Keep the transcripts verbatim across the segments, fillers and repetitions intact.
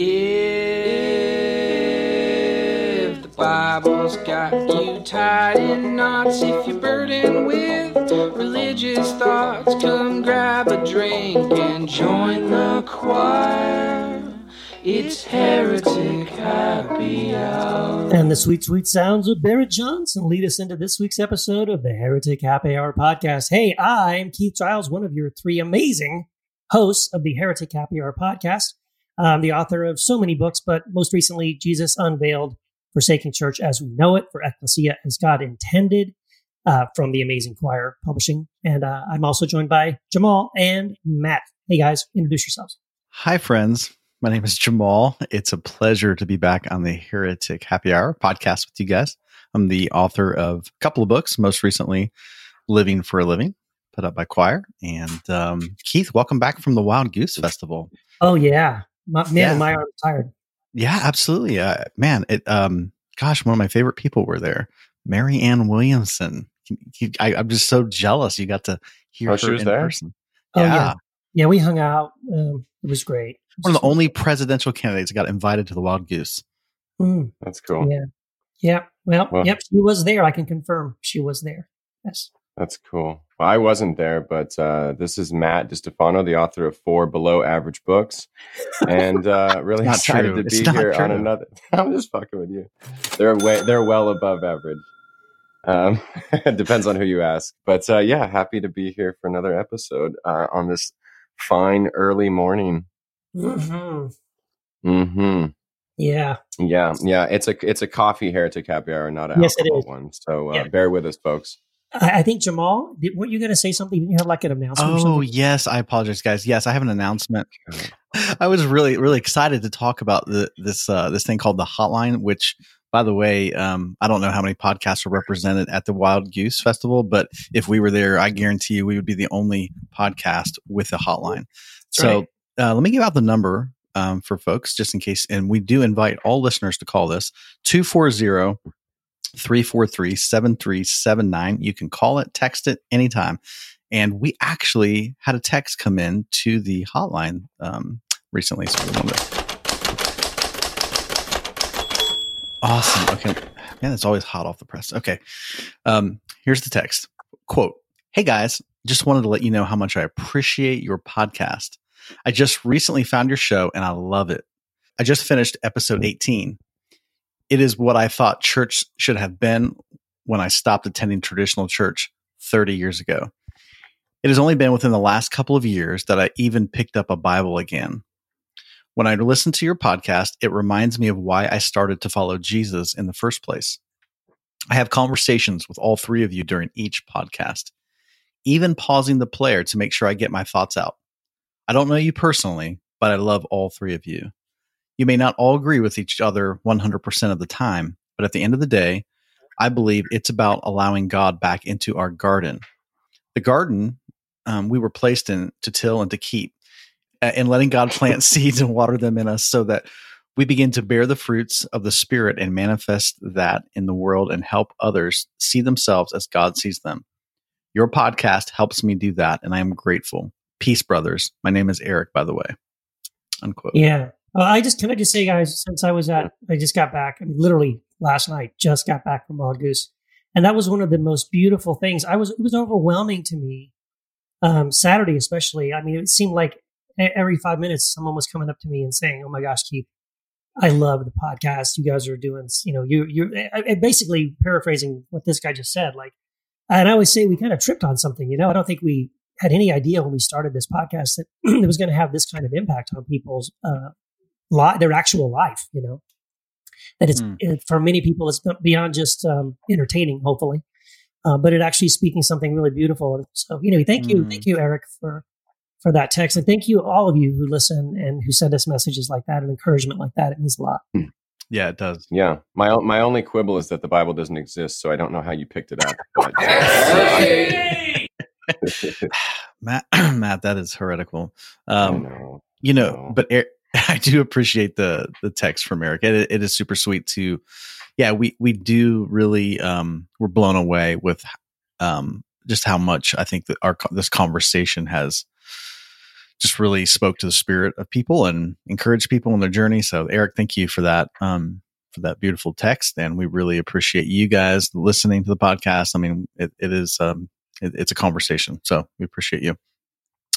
If the Bible's got you tied in knots, if you're burdened with religious thoughts, come grab a drink and join the choir. It's Heretic Happy Hour. And the sweet, sweet sounds of Barrett Johnson lead us into this week's episode of the Heretic Happy Hour podcast. Hey, I'm Keith Giles, one of your three amazing hosts of the Heretic Happy Hour podcast. I'm the author of so many books, but most recently, Jesus Unveiled: Forsaking Church as We Know It, for Ecclesia as God Intended, uh, from the amazing Choir Publishing. And uh, I'm also joined by Jamal and Matt. Hey guys, introduce yourselves. Hi friends, my name is Jamal. It's a pleasure to be back on the Heretic Happy Hour podcast with you guys. I'm the author of a couple of books, most recently, Living for a Living, put up by Choir. And um, Keith, welcome back from the Wild Goose Festival. Oh yeah. My, man, yeah. my arm's tired. Yeah, absolutely. Uh, man, it, um, gosh, one of my favorite people were there. Mary Ann Williamson. He, I, I'm just so jealous you got to hear oh, her she was in there? person. Oh, yeah. yeah. Yeah, we hung out. Um, it was great. It was one of the only presidential candidates that got invited to the Wild Goose. Mm. That's cool. Yeah. Yeah. Well, well, yep, she was there. I can confirm she was there. Yes. That's cool. Well, I wasn't there, but uh, this is Matt DiStefano, the author of four below average books, and uh, really excited true. to be here true. on another. I'm just fucking with you. They're way, they're well above average. Um, it depends on who you ask, but uh, yeah, happy to be here for another episode uh, on this fine early morning. Mm-hmm. Mm-hmm. Yeah. Yeah. Yeah. It's a it's a coffee Heretic Happy Hour, not an yes, alcohol one. So uh, yeah. bear with us, folks. I think, Jamal, did, weren't you going to say something? Didn't you have like an announcement? Oh, yes. I apologize, guys. Yes, I have an announcement. I was really, really excited to talk about the, this uh, this thing called the Hotline, which, by the way, um, I don't know how many podcasts are represented at the Wild Goose Festival, but if we were there, I guarantee you we would be the only podcast with a hotline. That's so right. uh, let me give out the number um, for folks, just in case. And we do invite all listeners to call this two four zero, three four three, seven three seven nine. You can call it, text it anytime. And we actually had a text come in to the hotline um, recently. So we wanted to... Awesome. Okay. Man, it's always hot off the press. Okay. Um, here's the text. Quote, "Hey guys, just wanted to let you know how much I appreciate your podcast. I just recently found your show and I love it. I just finished episode eighteen. It is what I thought church should have been when I stopped attending traditional church thirty years ago. It has only been within the last couple of years that I even picked up a Bible again. When I listen to your podcast, it reminds me of why I started to follow Jesus in the first place. I have conversations with all three of you during each podcast, even pausing the player to make sure I get my thoughts out. I don't know you personally, but I love all three of you. You may not all agree with each other one hundred percent of the time, but at the end of the day, I believe it's about allowing God back into our garden. The garden um, we were placed in to till and to keep, and letting God plant seeds and water them in us so that we begin to bear the fruits of the Spirit and manifest that in the world and help others see themselves as God sees them. Your podcast helps me do that, and I am grateful. Peace, brothers. My name is Eric, by the way." Unquote. Yeah. Uh, I just, can I just say, guys, since I was at, I just got back, I mean, literally last night, just got back from Wild Goose. And that was one of the most beautiful things. I was, it was overwhelming to me, um, Saturday especially. I mean, it seemed like every five minutes, someone was coming up to me and saying, "Oh my gosh, Keith, I love the podcast. You guys are doing, you know, you, you," basically paraphrasing what this guy just said. Like, and I always say we kind of tripped on something, you know, I don't think we had any idea when we started this podcast that it was going to have this kind of impact on people's, uh, Lot, their actual life, you know, that it's mm. it, for many people, it's beyond just um, entertaining, hopefully, uh, but it actually speaking something really beautiful. And so, you know, thank mm. you. Thank you, Eric, for, for that text. And thank you all of you who listen and who send us messages like that and encouragement like that. It means a lot. Yeah, it does. Yeah. My, my only quibble is that the Bible doesn't exist. So I don't know how you picked it up. But... Matt, Matt, that is heretical. Um, I know, you know, know. But Eric, I do appreciate the the text from Eric. It, it is super sweet too. Yeah, we we do really um, we're blown away with um, just how much I think that our this conversation has just really spoke to the spirit of people and encouraged people on their journey. So Eric, thank you for that, um, for that beautiful text. And we really appreciate you guys listening to the podcast. I mean, it, it is, um, it, it's a conversation. So we appreciate you.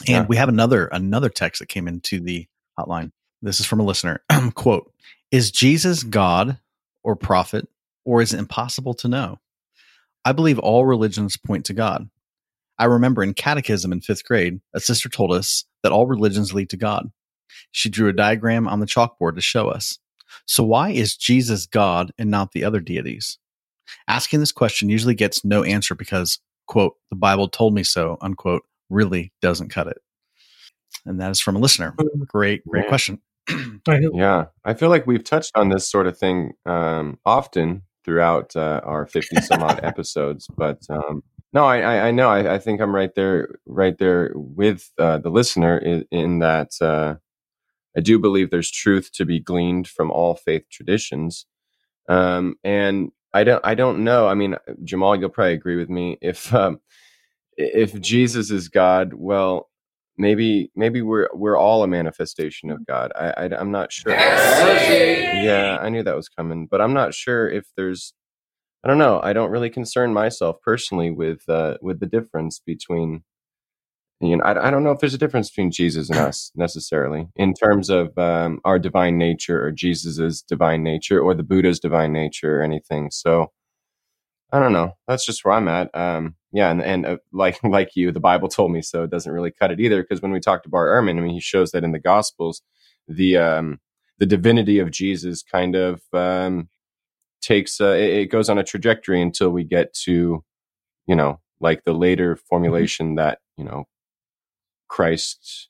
And yeah. we have another, another text that came into the hotline. This is from a listener. Quote, is Jesus God or prophet, or is it impossible to know? I believe all religions point to God. I remember in catechism in fifth grade, a sister told us that all religions lead to God. She drew a diagram on the chalkboard to show us. So why is Jesus God and not the other deities? Asking this question usually gets no answer because, quote, the Bible told me so, unquote, really doesn't cut it. And that is from a listener. Great, great yeah. question. Yeah, I feel like we've touched on this sort of thing um, often throughout uh, our fifty some odd episodes, but um, no, I, I, I know. I, I think I'm right there, right there with uh, the listener in, in that uh, I do believe there's truth to be gleaned from all faith traditions, um, and I don't, I don't know. I mean, Jamal, you'll probably agree with me if um, if Jesus is God, well, maybe, maybe we're we're all a manifestation of God. I, I I'm not sure. Yeah, I knew that was coming, but I'm not sure if there's. I don't know. I don't really concern myself personally with uh, with the difference between, you know, I, I don't know if there's a difference between Jesus and us necessarily in terms of um, our divine nature or Jesus's divine nature or the Buddha's divine nature or anything. So I don't know. That's just where I'm at. Um, yeah, and and uh, like like you, the Bible told me so. It doesn't really cut it either because when we talk to Bart Ehrman, I mean, he shows that in the Gospels, the um, the divinity of Jesus kind of. Um, takes uh, it, it goes on a trajectory until we get to, you know, like the later formulation that, you know, Christ,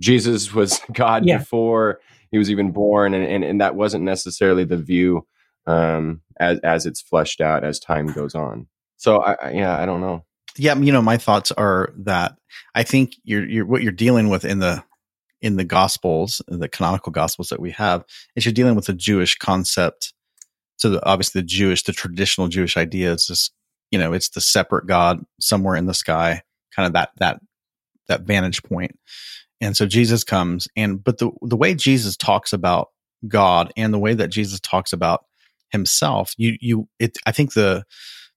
Jesus was God yeah. before he was even born. And, and, and that wasn't necessarily the view um, as, as it's fleshed out as time goes on. So I, I, yeah, I don't know. Yeah. You know, my thoughts are that I think you're, you're, what you're dealing with in the, in the Gospels, the canonical Gospels that we have, is you're dealing with a Jewish concept. So the, obviously the Jewish, the traditional Jewish idea is this, you know, it's the separate God somewhere in the sky, kind of that, that, that vantage point. And so Jesus comes and, but the, the way Jesus talks about God and the way that Jesus talks about himself, you, you, it, I think the,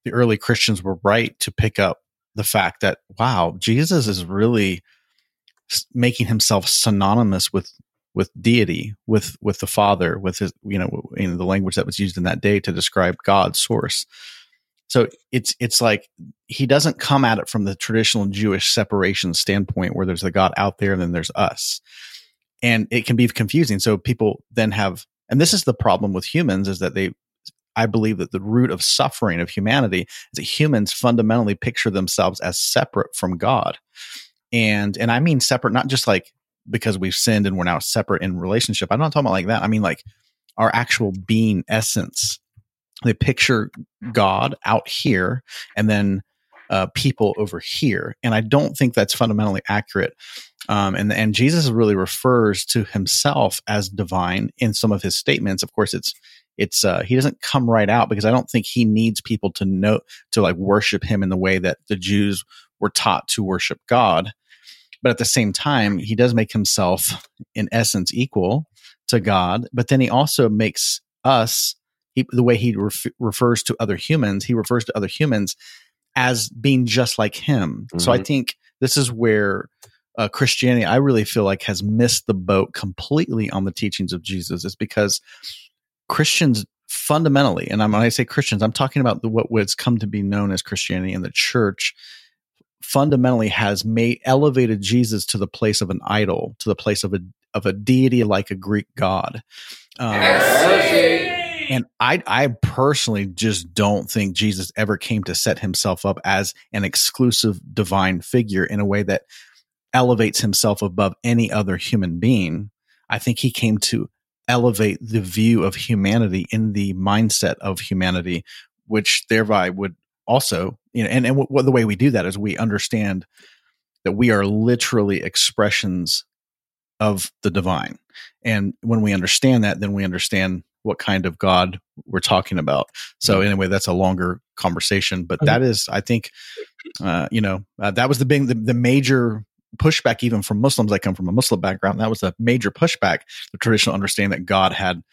the early Christians were right to pick up the fact that, wow, Jesus is really making himself synonymous with with deity, with, with the Father, with his, you know, in the language that was used in that day to describe God's source. So it's, it's like, he doesn't come at it from the traditional Jewish separation standpoint where there's the God out there and then there's us. And it can be confusing. So people then have, and this is the problem with humans is that they, I believe that the root of suffering of humanity is that humans fundamentally picture themselves as separate from God. And, and I mean separate, not just like, because we've sinned and we're now separate in relationship. I'm not talking about like that. I mean, like our actual being essence, they picture God out here and then uh, people over here. And I don't think that's fundamentally accurate. Um, and, and Jesus really refers to himself as divine in some of his statements. Of course, it's, it's, uh, he doesn't come right out because I don't think he needs people to know, to like worship him in the way that the Jews were taught to worship God. But at the same time, he does make himself, in essence, equal to God. But then he also makes us, he, the way he ref, refers to other humans, he refers to other humans as being just like him. Mm-hmm. So I think this is where uh, Christianity, I really feel like, has missed the boat completely on the teachings of Jesus. It's because Christians fundamentally, and I'm, when I say Christians, I'm talking about the, what what's come to be known as Christianity and the church, fundamentally has made elevated Jesus to the place of an idol, to the place of a of a deity like a Greek god. Um, and I I personally just don't think Jesus ever came to set himself up as an exclusive divine figure in a way that elevates himself above any other human being. I think he came to elevate the view of humanity in the mindset of humanity, which thereby would also, you know, and, and w- the way we do that is we understand that we are literally expressions of the divine. And when we understand that, then we understand what kind of God we're talking about. So anyway, that's a longer conversation, but that is, I think, uh, you know, uh, that was the big, the, the major pushback even from Muslims. I come from a Muslim background. That was a major pushback, the traditional understanding that God had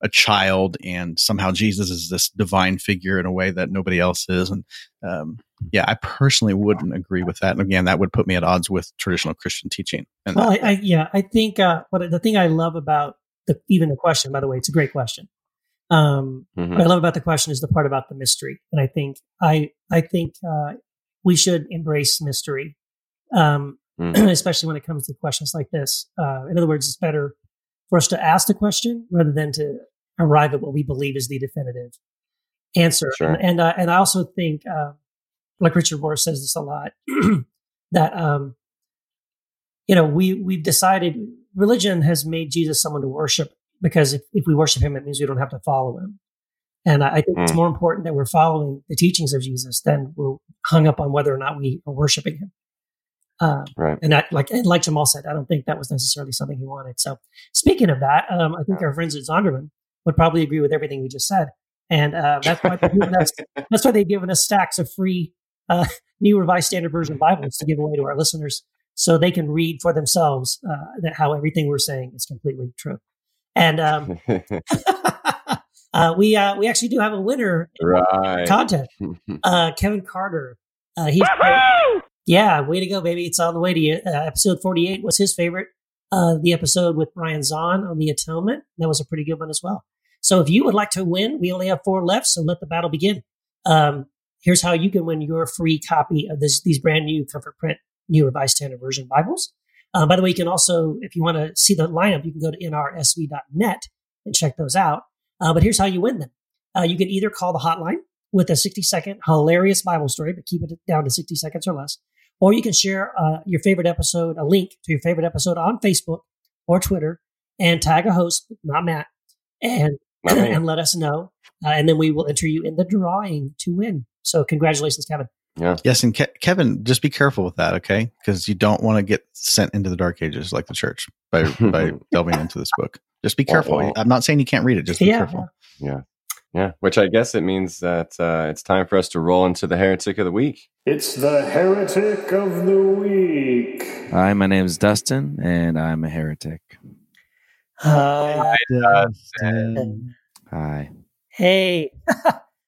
a child and somehow Jesus is this divine figure in a way that nobody else is. And um, yeah, I personally wouldn't agree with that. And again, that would put me at odds with traditional Christian teaching. And well, I, I, yeah, I think uh, what the thing I love about the, even the question, by the way, it's a great question. Um, mm-hmm. What I love about the question is the part about the mystery. And I think, I, I think uh, we should embrace mystery, um, mm-hmm. especially when it comes to questions like this. Uh, in other words, it's better for us to ask the question rather than to arrive at what we believe is the definitive answer. Sure. And and, uh, and I also think, uh, like Richard Rohr says this a lot, that um, you know we we've decided religion has made Jesus someone to worship, because if, if we worship him, it means we don't have to follow him. And I, I think mm. it's more important that we're following the teachings of Jesus than we're hung up on whether or not we are worshiping him. Uh, right. And I, like and like Jamal said, I don't think that was necessarily something he wanted. So speaking of that, um, I think yeah. our friends at Zondervan would probably agree with everything we just said. And uh, that's, why that's, that's why they've given us stacks of free uh, New Revised Standard Version Bibles to give away to our listeners so they can read for themselves uh, that how everything we're saying is completely true. And um, uh, we uh, we actually do have a winner right. contest. Uh, Kevin Carter. Uh, he's Woo-hoo! Yeah, way to go, baby. It's on the way to you. Uh, episode forty-eight was his favorite. Uh, the episode with Brian Zahn on the atonement. That was a pretty good one as well. So if you would like to win, we only have four left, so let the battle begin. Um, here's how you can win your free copy of this, these brand new Comfort Print New Revised Standard Version Bibles. Uh, by the way, you can also, if you want to see the lineup, you can go to N R S V dot net and check those out. Uh, but here's how you win them. Uh, you can either call the hotline with a sixty-second hilarious Bible story, but keep it down to sixty seconds or less. Or you can share uh, your favorite episode, a link to your favorite episode on Facebook or Twitter, and tag a host, not Matt, and not and let us know. Uh, and then we will enter you in the drawing to win. So congratulations, Kevin. Yeah. Yes, and Ke- Kevin, just be careful with that, okay? Because you don't want to get sent into the dark ages like the church by by delving into this book. Just be careful. Well, well, I'm not saying you can't read it. Just be yeah, careful. Yeah. yeah. Yeah, which I guess it means that uh, it's time for us to roll into the Heretic of the Week. It's the Heretic of the Week. Hi, my name is Dustin, and I'm a heretic. Hi, Hi Dustin. Dustin. Hi. Hey.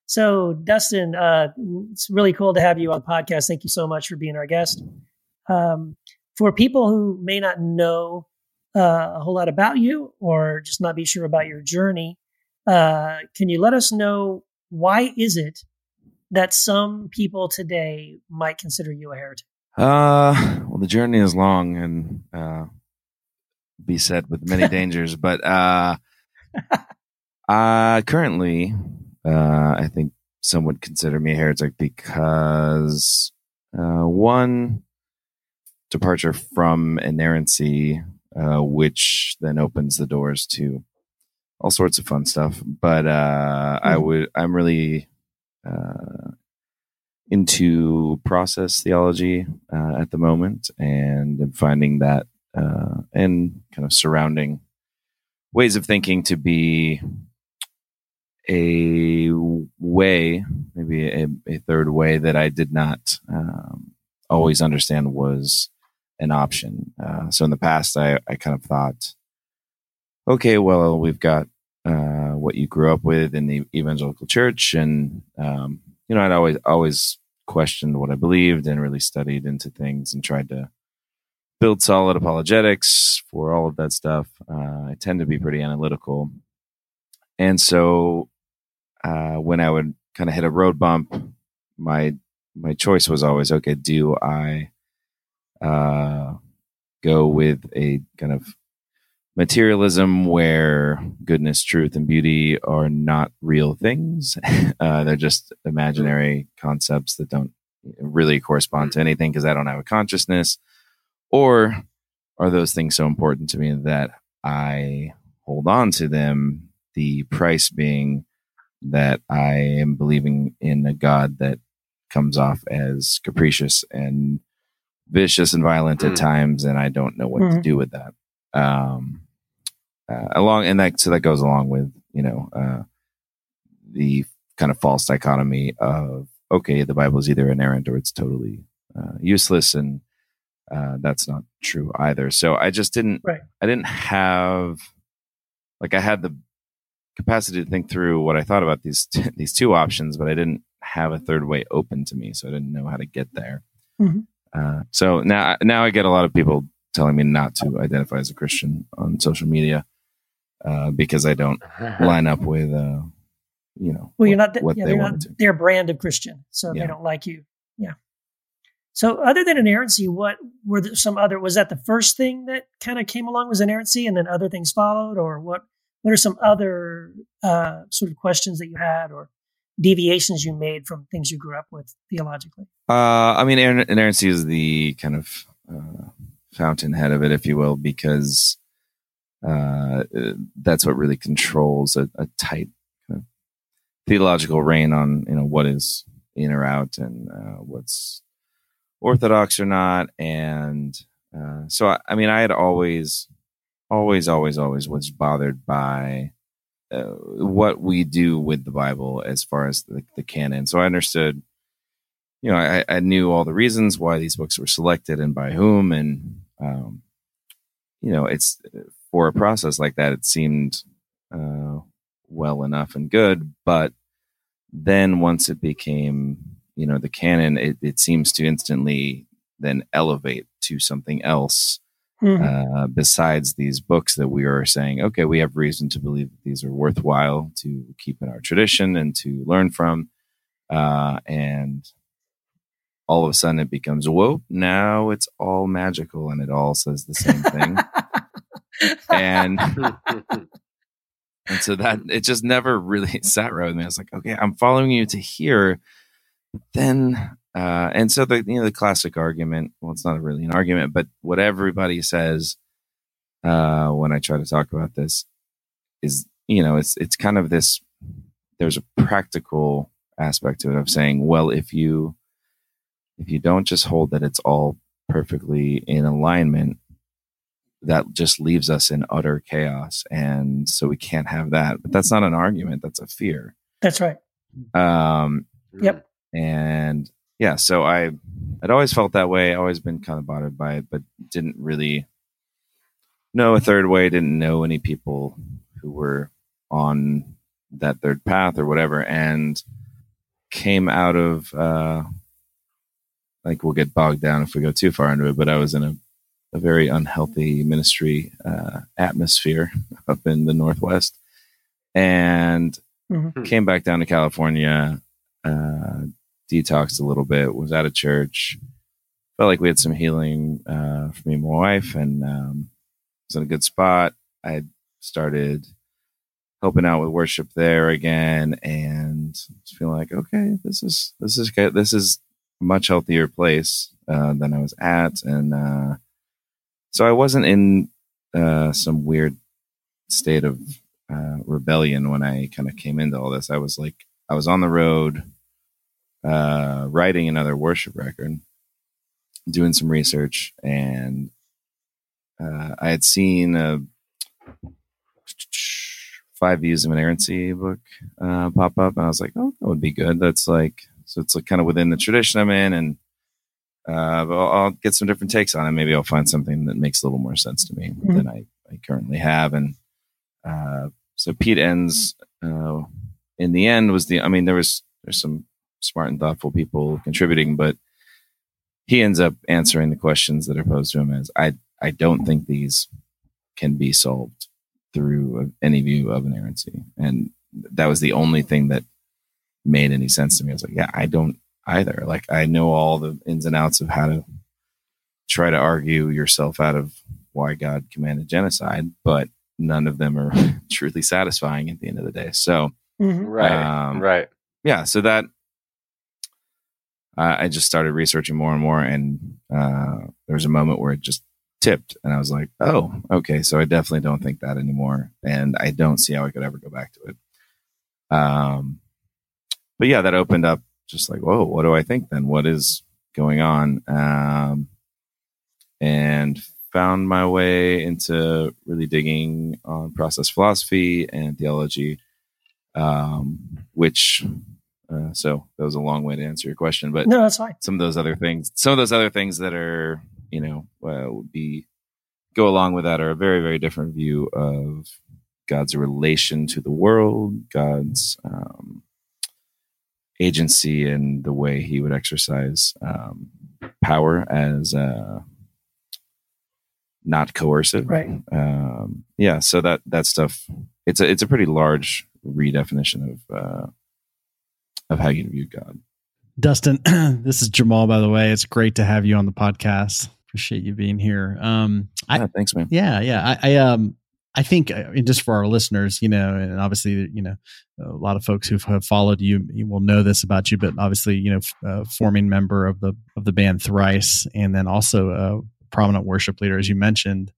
So, Dustin, uh, it's really cool to have you on the podcast. Thank you so much for being our guest. Um, for people who may not know uh, a whole lot about you or just not be sure about your journey, Uh, can you let us know why is it that some people today might consider you a heretic? Uh, well, the journey is long and uh, beset with many dangers. But uh, uh, currently, uh, I think some would consider me a heretic because uh, one departure from inerrancy, uh, which then opens the doors to all sorts of fun stuff, but uh, I would. I'm really uh, into process theology uh, at the moment, and I'm finding that uh, and kind of surrounding ways of thinking to be a way, maybe a, a third way that I did not um, always understand was an option. Uh, so in the past, I, I kind of thought, okay, well, we've got uh, what you grew up with in the evangelical church, and um, you know, I'd always always questioned what I believed and really studied into things and tried to build solid apologetics for all of that stuff. Uh, I tend to be pretty analytical, and so uh, when I would kind of hit a road bump, my my choice was always, okay, do I uh, go with a kind of materialism where goodness, truth, and beauty are not real things. Uh, they're just imaginary concepts that don't really correspond to anything because I don't have a consciousness. Or are those things so important to me that I hold on to them? The price being that I am believing in a God that comes off as capricious and vicious and violent mm. at times, and I don't know what mm. to do with that. Um, uh, along and that so that goes along with you know uh, the kind of false dichotomy of okay, the Bible is either inerrant or it's totally uh, useless, and uh, that's not true either. So I just didn't, right. I didn't have, like, I had the capacity to think through what I thought about these, t- these two options, but I didn't have a third way open to me. So I didn't know how to get there. Mm-hmm. Uh, so now, now I get a lot of people telling me not to identify as a Christian on social media uh, because I don't line up with, uh, you know, well, you're what, not, what yeah, they want to. Their brand of Christian, so yeah. They don't like you. Yeah. So other than inerrancy, what were there some other, was that the first thing that kind of came along was inerrancy and then other things followed, or what, what are some other uh, sort of questions that you had or deviations you made from things you grew up with theologically? Uh, I mean, iner- inerrancy is the kind of uh, fountainhead of it, if you will, because uh, that's what really controls a, a tight kind of theological reign on, you know, what is in or out and uh, what's orthodox or not. And uh, so, I, I mean, I had always, always, always, always was bothered by Uh, what we do with the Bible as far as the, the canon. So I understood, you know, I, I knew all the reasons why these books were selected and by whom. And, um, you know, it's for a process like that, it seemed uh, well enough and good. But then once it became, you know, the canon, it, it seems to instantly then elevate to something else. Mm-hmm. Uh, besides these books that we are saying, okay, we have reason to believe that these are worthwhile to keep in our tradition and to learn from. Uh, and all of a sudden it becomes, whoa, now it's all magical and it all says the same thing. and, and so that it just never really sat right with me. I was like, okay, I'm following you to here. But then Uh, and so the, you know, the classic argument, well, it's not really an argument, but what everybody says, uh, when I try to talk about this is, you know, it's, it's kind of this, there's a practical aspect to it of saying, well, if you, if you don't just hold that it's all perfectly in alignment, that just leaves us in utter chaos. And so we can't have that, but that's not an argument. That's a fear. That's right. Um, yep. And, Yeah, so I, I'd always felt that way. Always been kind of bothered by it, but didn't really know a third way. Didn't know any people who were on that third path or whatever. And came out of, uh, like, we'll get bogged down if we go too far into it, but I was in a, a very unhealthy ministry uh, atmosphere up in the Northwest. And mm-hmm. came back down to California, uh, detoxed a little bit, was out of church, felt like we had some healing uh, for me and my wife, and um, was in a good spot. I started helping out with worship there again, and just feeling like, okay, this is this is this is a much healthier place uh, than I was at, and uh, so I wasn't in uh, some weird state of uh, rebellion when I kind of came into all this. I was like, I was on the road. Uh, writing another worship record, doing some research, and uh, I had seen a Five Views of Inerrancy book uh, pop up, and I was like, "Oh, that would be good." That's like, so it's like kind of within the tradition I'm in, and uh, I'll, I'll get some different takes on it. Maybe I'll find something that makes a little more sense to me mm-hmm. than I, I currently have. And uh, so Pete ends uh, in the end was the. I mean, there was there's some. smart and thoughtful people contributing, but he ends up answering the questions that are posed to him as I, I don't think these can be solved through any view of inerrancy. And that was the only thing that made any sense to me. I was like, yeah, I don't either. Like, I know all the ins and outs of how to try to argue yourself out of why God commanded genocide, but none of them are truly satisfying at the end of the day. So, mm-hmm. right. Um, right. Yeah. So that, I just started researching more and more, and uh, there was a moment where it just tipped, and I was like, oh, okay, so I definitely don't think that anymore, and I don't see how I could ever go back to it. Um, but yeah, that opened up just like, whoa, what do I think then? What is going on? Um, and found my way into really digging on process philosophy and theology, um, which... Uh, so that was a long way to answer your question, but no, that's fine. Some of those other things, some of those other things that are you know, uh, would be go along with that, are a very, very different view of God's relation to the world, God's um, agency, and the way He would exercise um, power as uh, not coercive. Right. Um, yeah. So that that stuff, it's a it's a pretty large redefinition of uh, of how you view God. Dustin, this is Jamal, by the way. It's great to have you on the podcast. Appreciate you being here. Um, yeah, I, thanks, man. Yeah, yeah. I, I um. I think, and just for our listeners, you know, and obviously, you know, a lot of folks who have followed you, you will know this about you, but obviously, you know, uh, forming member of the of the band Thrice, and then also a prominent worship leader, as you mentioned.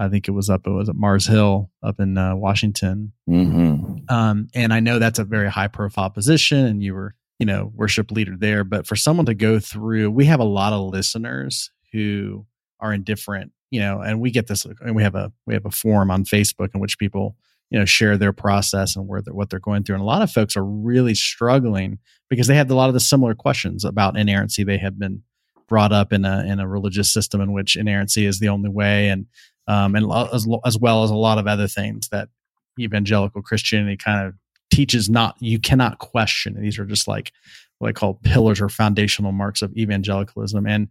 I think it was up, it was at Mars Hill up in uh, Washington, mm-hmm. um, and I know that's a very high profile position, and you were, you know, worship leader there. But for someone to go through, we have a lot of listeners who are in different. You know, and we get this, and we have a we have a forum on Facebook in which people, you know, share their process and where they're, what they're going through. And a lot of folks are really struggling because they had a lot of the similar questions about inerrancy. They have been brought up in a in a religious system in which inerrancy is the only way, and um and as, as well as a lot of other things that evangelical Christianity kind of teaches. Not you cannot question. These are just like what I call pillars or foundational marks of evangelicalism. And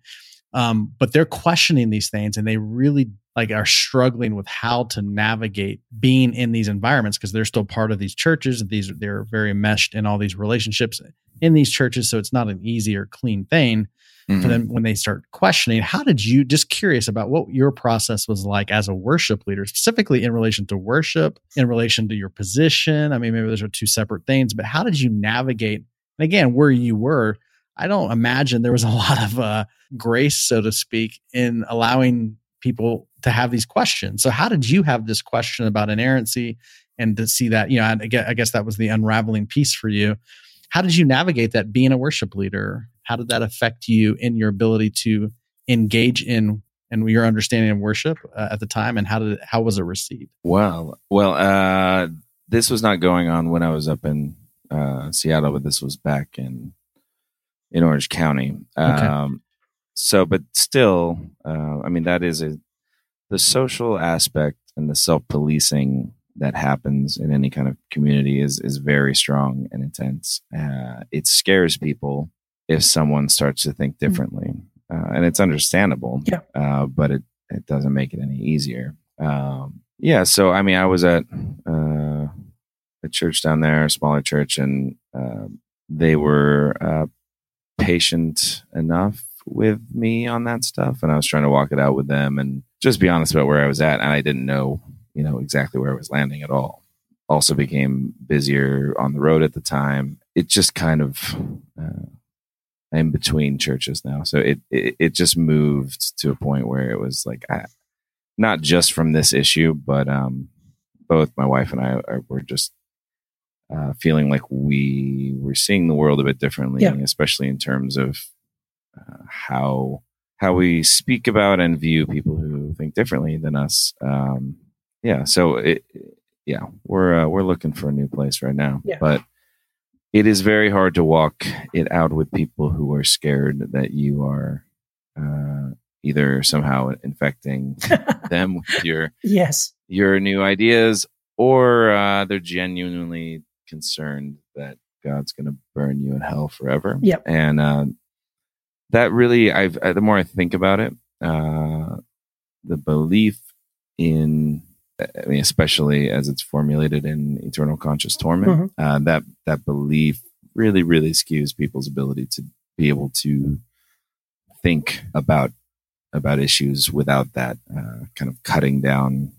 Um, but they're questioning these things, and they really like are struggling with how to navigate being in these environments because they're still part of these churches. These they're very meshed in all these relationships in these churches, so it's not an easy or clean thing mm-hmm. for them when they start questioning. How did you? Just curious about what your process was like as a worship leader, specifically in relation to worship, in relation to your position. I mean, maybe those are two separate things, but how did you navigate? And again, where you were. I don't imagine there was a lot of uh, grace, so to speak, in allowing people to have these questions. So how did you have this question about inerrancy and to see that, you know, I guess, I guess that was the unraveling piece for you. How did you navigate that being a worship leader? How did that affect you in your ability to engage in and your understanding of worship uh, at the time? And how did it, how was it received? Well, well, uh, this was not going on when I was up in uh, Seattle, but this was back in in Orange County. Um, okay. So, but still, uh, I mean, that is a, the social aspect and the self-policing that happens in any kind of community is, is very strong and intense. Uh, it scares people if someone starts to think differently. Mm-hmm. Uh, and it's understandable, yeah. uh, but it, it doesn't make it any easier. Um, yeah. So, I mean, I was at uh, a church down there, a smaller church, and uh, they were, uh, patient enough with me on that stuff, and I was trying to walk it out with them and just be honest about where I was at, and I didn't know you know exactly where I was landing at all. Also became busier on the road at the time. It just kind of uh, I'm between churches now, so it, it it just moved to a point where it was like I, not just from this issue, but um both my wife and I are, were just Uh, feeling like we were seeing the world a bit differently, yeah. especially in terms of uh, how how we speak about and view people who think differently than us. Um, yeah, so it, yeah, we're uh, we're looking for a new place right now, yeah. but it is very hard to walk it out with people who are scared that you are uh, either somehow infecting them with your yes your new ideas, or uh, they're genuinely concerned that God's going to burn you in hell forever. Yep. And uh, that really, I've uh, the more I think about it, uh, the belief in, I mean, especially as it's formulated in eternal conscious torment, mm-hmm. uh, that that belief really, really skews people's ability to be able to think about about issues without that uh, kind of cutting down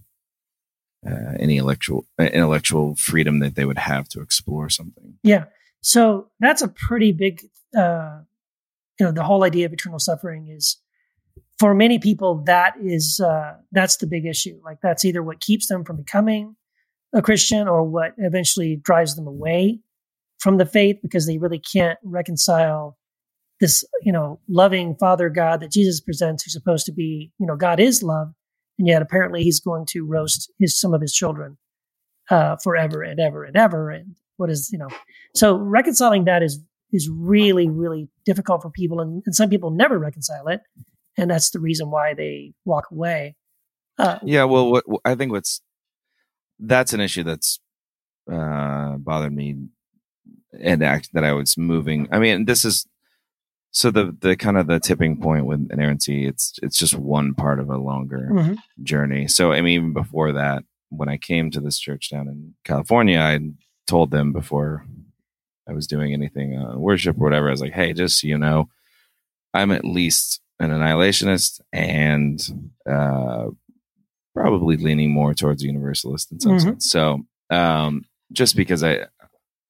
uh, any intellectual uh, intellectual freedom that they would have to explore something. Yeah. So that's a pretty big, uh, you know, the whole idea of eternal suffering is for many people, that is, uh, that's the big issue. Like that's either what keeps them from becoming a Christian or what eventually drives them away from the faith because they really can't reconcile this, you know, loving Father God that Jesus presents, who's supposed to be, you know, God is love. And yet apparently he's going to roast his, some of his children uh, forever and ever and ever. And what is, you know, so reconciling that is, is really, really difficult for people. And, and some people never reconcile it. and that's the reason why they walk away. Uh, yeah, well, what, what, I think what's that's an issue that's uh, bothered me, and act that I was moving. I mean, this is so the the kind of the tipping point with inerrancy. It's it's just one part of a longer mm-hmm. journey. So, I mean, even before that, when I came to this church down in California, I told them before I was doing anything uh, worship or whatever, I was like, hey, just so you know, I'm at least an annihilationist and uh, probably leaning more towards universalist in some mm-hmm. sense. So um, just because I,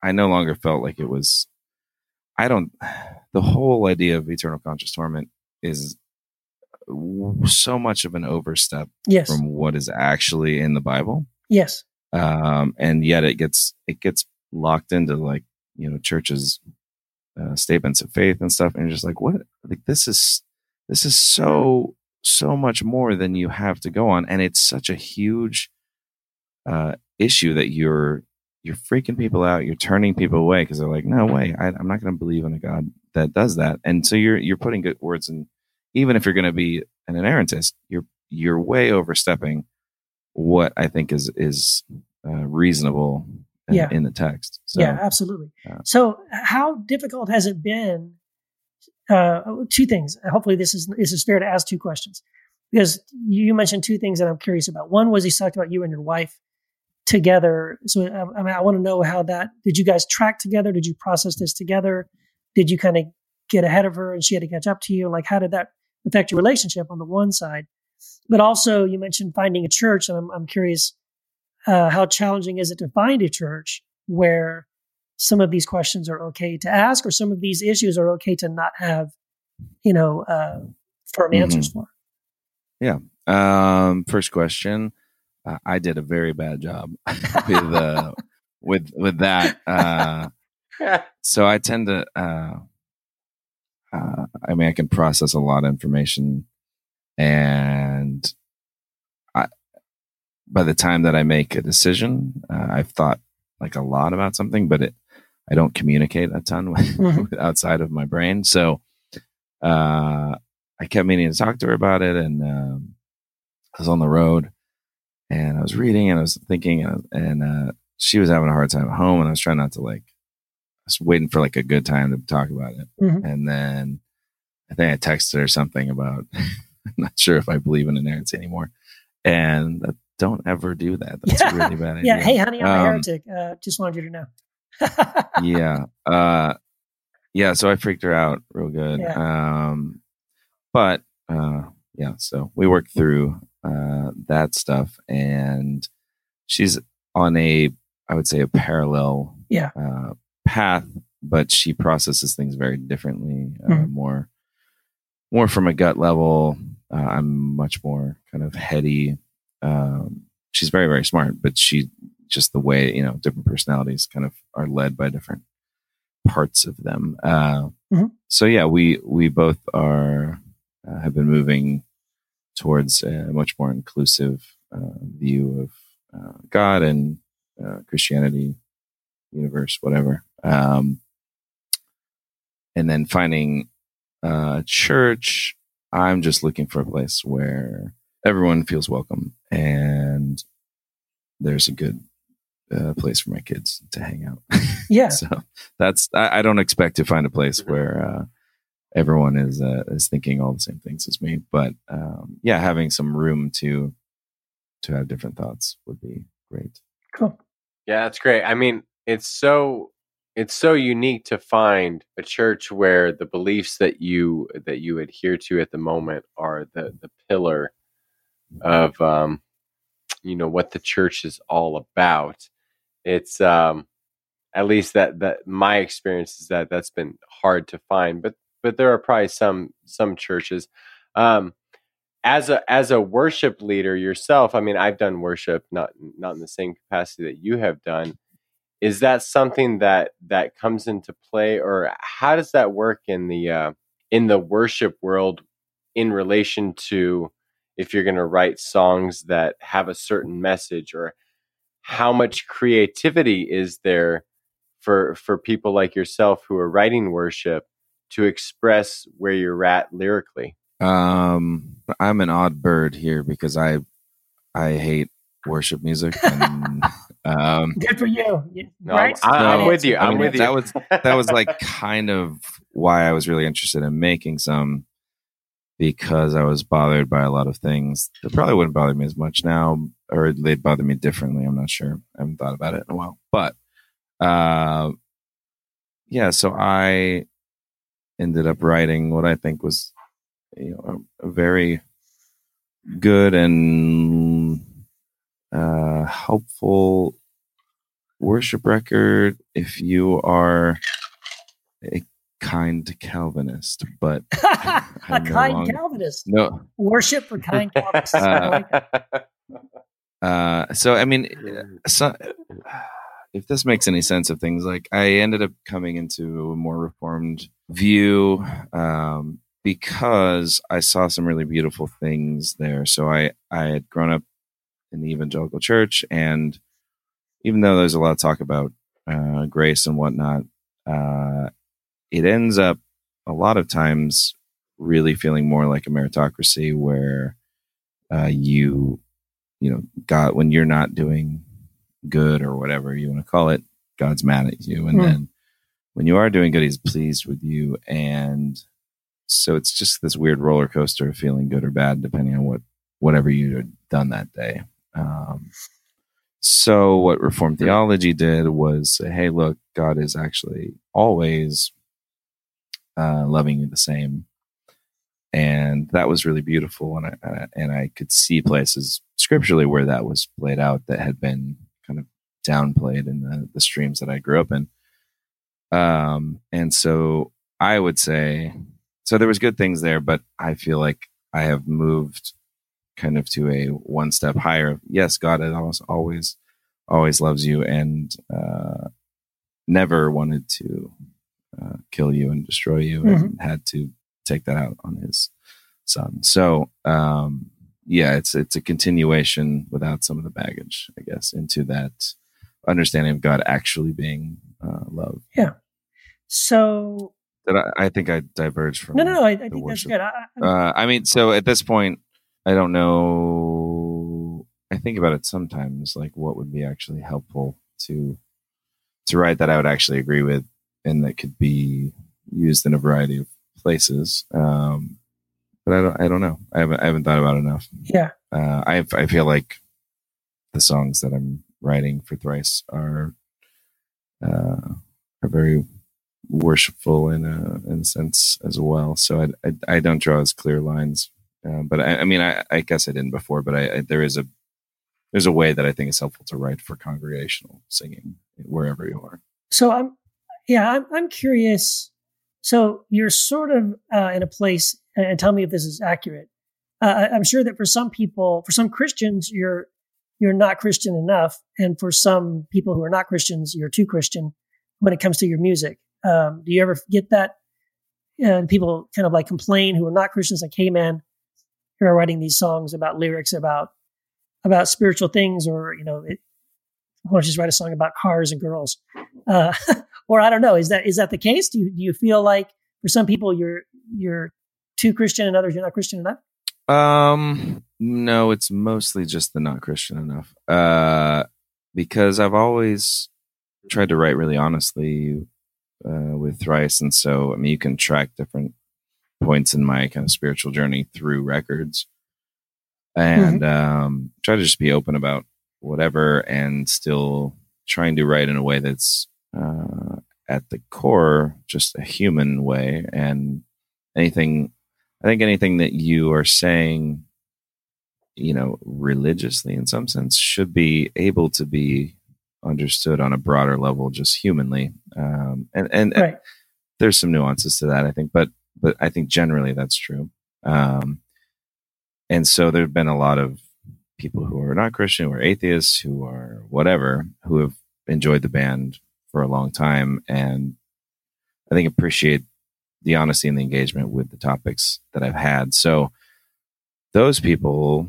I no longer felt like it was, I don't, the whole idea of eternal conscious torment is so much of an overstep yes. from what is actually in the Bible. Yes. Um, and yet it gets, it gets locked into like, you know, churches, uh, statements of faith and stuff. And you're just like, what? Like, this is, this is so, so much more than you have to go on. And it's such a huge, uh, issue that you're, you're freaking people out. You're turning people away. Cause they're like, no way. I, I'm not going to believe in a God that does that. And so you're, you're putting good words in. Even if you're going to be an inerrantist, you're, you're way overstepping what I think is, is, uh, reasonable in, yeah. in the text. So, yeah, absolutely. Uh, so how difficult has it been? Uh, two things. Hopefully this is, this is fair to ask two questions, because you mentioned two things that I'm curious about. One was you talked about you and your wife together. So I, I mean, I want to know how that, did you guys track together? Did you process this together? Did you kind of get ahead of her and she had to catch up to you? Like, how did that affect your relationship on the one side? But also you mentioned finding a church, and I'm, I'm curious, uh, how challenging is it to find a church where some of these questions are okay to ask, or some of these issues are okay to not have, you know, uh, firm mm-hmm. answers for? Yeah. Um, first question, uh, I did a very bad job with, uh, with, with that. Uh, so I tend to, uh, Uh, I mean, I can process a lot of information, and I, by the time that I make a decision, uh, I've thought like a lot about something, but it, I don't communicate a ton with, mm-hmm. outside of my brain. So uh, I kept meaning to talk to her about it, and um, I was on the road, and I was reading, and I was thinking, and, and uh, she was having a hard time at home, and I was trying not to like. I was waiting for like a good time to talk about it. Mm-hmm. And then I think I texted her something about, I'm not sure if I believe in inerrancy anymore. And uh, don't ever do that. That's yeah. a really bad idea. Yeah. Hey, honey, I'm um, a heretic. Uh, just wanted you to know. yeah. Uh, yeah. So I freaked her out real good. Yeah. Um, but uh, yeah, so we worked through uh, that stuff. And she's on a, I would say a parallel yeah. uh, path, but she processes things very differently, uh, mm-hmm. more more from a gut level. uh, I'm much more kind of heady. Um she's very, very smart, but she just the way, you know, different personalities kind of are led by different parts of them. uh mm-hmm. So yeah, we we both are uh, have been moving towards a much more inclusive uh, view of uh, God and uh, Christianity, universe, whatever. Um, and then finding a church, I'm just looking for a place where everyone feels welcome and there's a good uh, place for my kids to hang out. Yeah. So that's, I, I don't expect to find a place where uh, everyone is, uh, is thinking all the same things as me, but um, yeah, having some room to, to have different thoughts would be great. Cool. Yeah, that's great. I mean, It's so it's so unique to find a church where the beliefs that you that you adhere to at the moment are the, the pillar of um, you know, what the church is all about. It's um, at least that, that my experience is that that's been hard to find, but but there are probably some some churches. Um, as a as a worship leader yourself, I mean, I've done worship not not in the same capacity that you have done. Is that something that, that comes into play, or how does that work in the uh, in the worship world in relation to if you're going to write songs that have a certain message, or how much creativity is there for for people like yourself who are writing worship to express where you're at lyrically? Um, I'm an odd bird here because I I hate worship music. And, um, good for you. you no, right? I'm, I'm so, with you. I'm I mean, with you. That was that was like kind of why I was really interested in making some, because I was bothered by a lot of things that probably wouldn't bother me as much now, or they'd bother me differently. I'm not sure. I haven't thought about it in a while, but uh, yeah. So I ended up writing what I think was, you know, a, a very good and uh, helpful worship record if you are a kind Calvinist, but a kind no longer, Calvinist, no worship for kind Calvinists. uh, uh, so, I mean, so, if this makes any sense of things, like I ended up coming into a more reformed view, um, because I saw some really beautiful things there. So I, I had grown up in the evangelical church, and even though there's a lot of talk about uh, grace and whatnot, uh, it ends up a lot of times really feeling more like a meritocracy where uh, you, you know, God, when you're not doing good or whatever you want to call it, God's mad at you. And mm. then when you are doing good, he's pleased with you. And so it's just this weird roller coaster of feeling good or bad, depending on what whatever you had done that day. Um, so what Reformed theology did was say, hey, look, God is actually always uh, loving you the same. And that was really beautiful. And I, and I could see places scripturally where that was played out that had been kind of downplayed in the, the streams that I grew up in. Um, and so I would say... So there was good things there, but I feel like I have moved kind of to a one step higher. Yes, God always, always loves you and uh, never wanted to uh, kill you and destroy you, mm-hmm. and had to take that out on his son. So um, yeah, it's it's a continuation without some of the baggage, I guess, into that understanding of God actually being uh, love. Yeah. So... That I, I think I diverged from. No, no, no. I, I think worship. That's good. I, I, uh, I mean, so at this point, I don't know. I think about it sometimes, like what would be actually helpful to to write that I would actually agree with, and that could be used in a variety of places. Um, but I don't. I don't know. I haven't. I haven't thought about it enough. Yeah. Uh, I I feel like the songs that I'm writing for Thrice are uh, are very worshipful in a, in a sense as well. So I, I, I don't draw as clear lines, uh, but I, I mean, I, I guess I didn't before, but I, I, there is a, there's a way that I think is helpful to write for congregational singing wherever you are. So I'm, yeah, I'm, I'm curious. So you're sort of uh, in a place, and tell me if this is accurate. Uh, I, I'm sure that for some people, for some Christians, you're, you're not Christian enough. And for some people who are not Christians, you're too Christian when it comes to your music. Um, do you ever get that? And people kind of like complain who are not Christians, like, hey man, you're writing these songs about lyrics, about, about spiritual things, or, you know, it, why don't you just write a song about cars and girls? Uh, or I don't know, is that, is that the case? Do you, do you feel like for some people you're, you're too Christian and others you're not Christian enough? Um, no, it's mostly just the not Christian enough. Uh, because I've always tried to write really honestly, Uh, with Thrice, and so I mean you can track different points in my kind of spiritual journey through records, and mm-hmm. um, try to just be open about whatever, and still trying to write in a way that's uh, at the core just a human way. And anything, I think anything that you are saying, you know, religiously in some sense, should be able to be understood on a broader level, just humanly. Um, and, and, right. and there's some nuances to that, I think, but, but I think generally that's true. Um, and so there've been a lot of people who are not Christian, who are atheists, who are whatever, who have enjoyed the band for a long time. And I think appreciate the honesty and the engagement with the topics that I've had. So those people,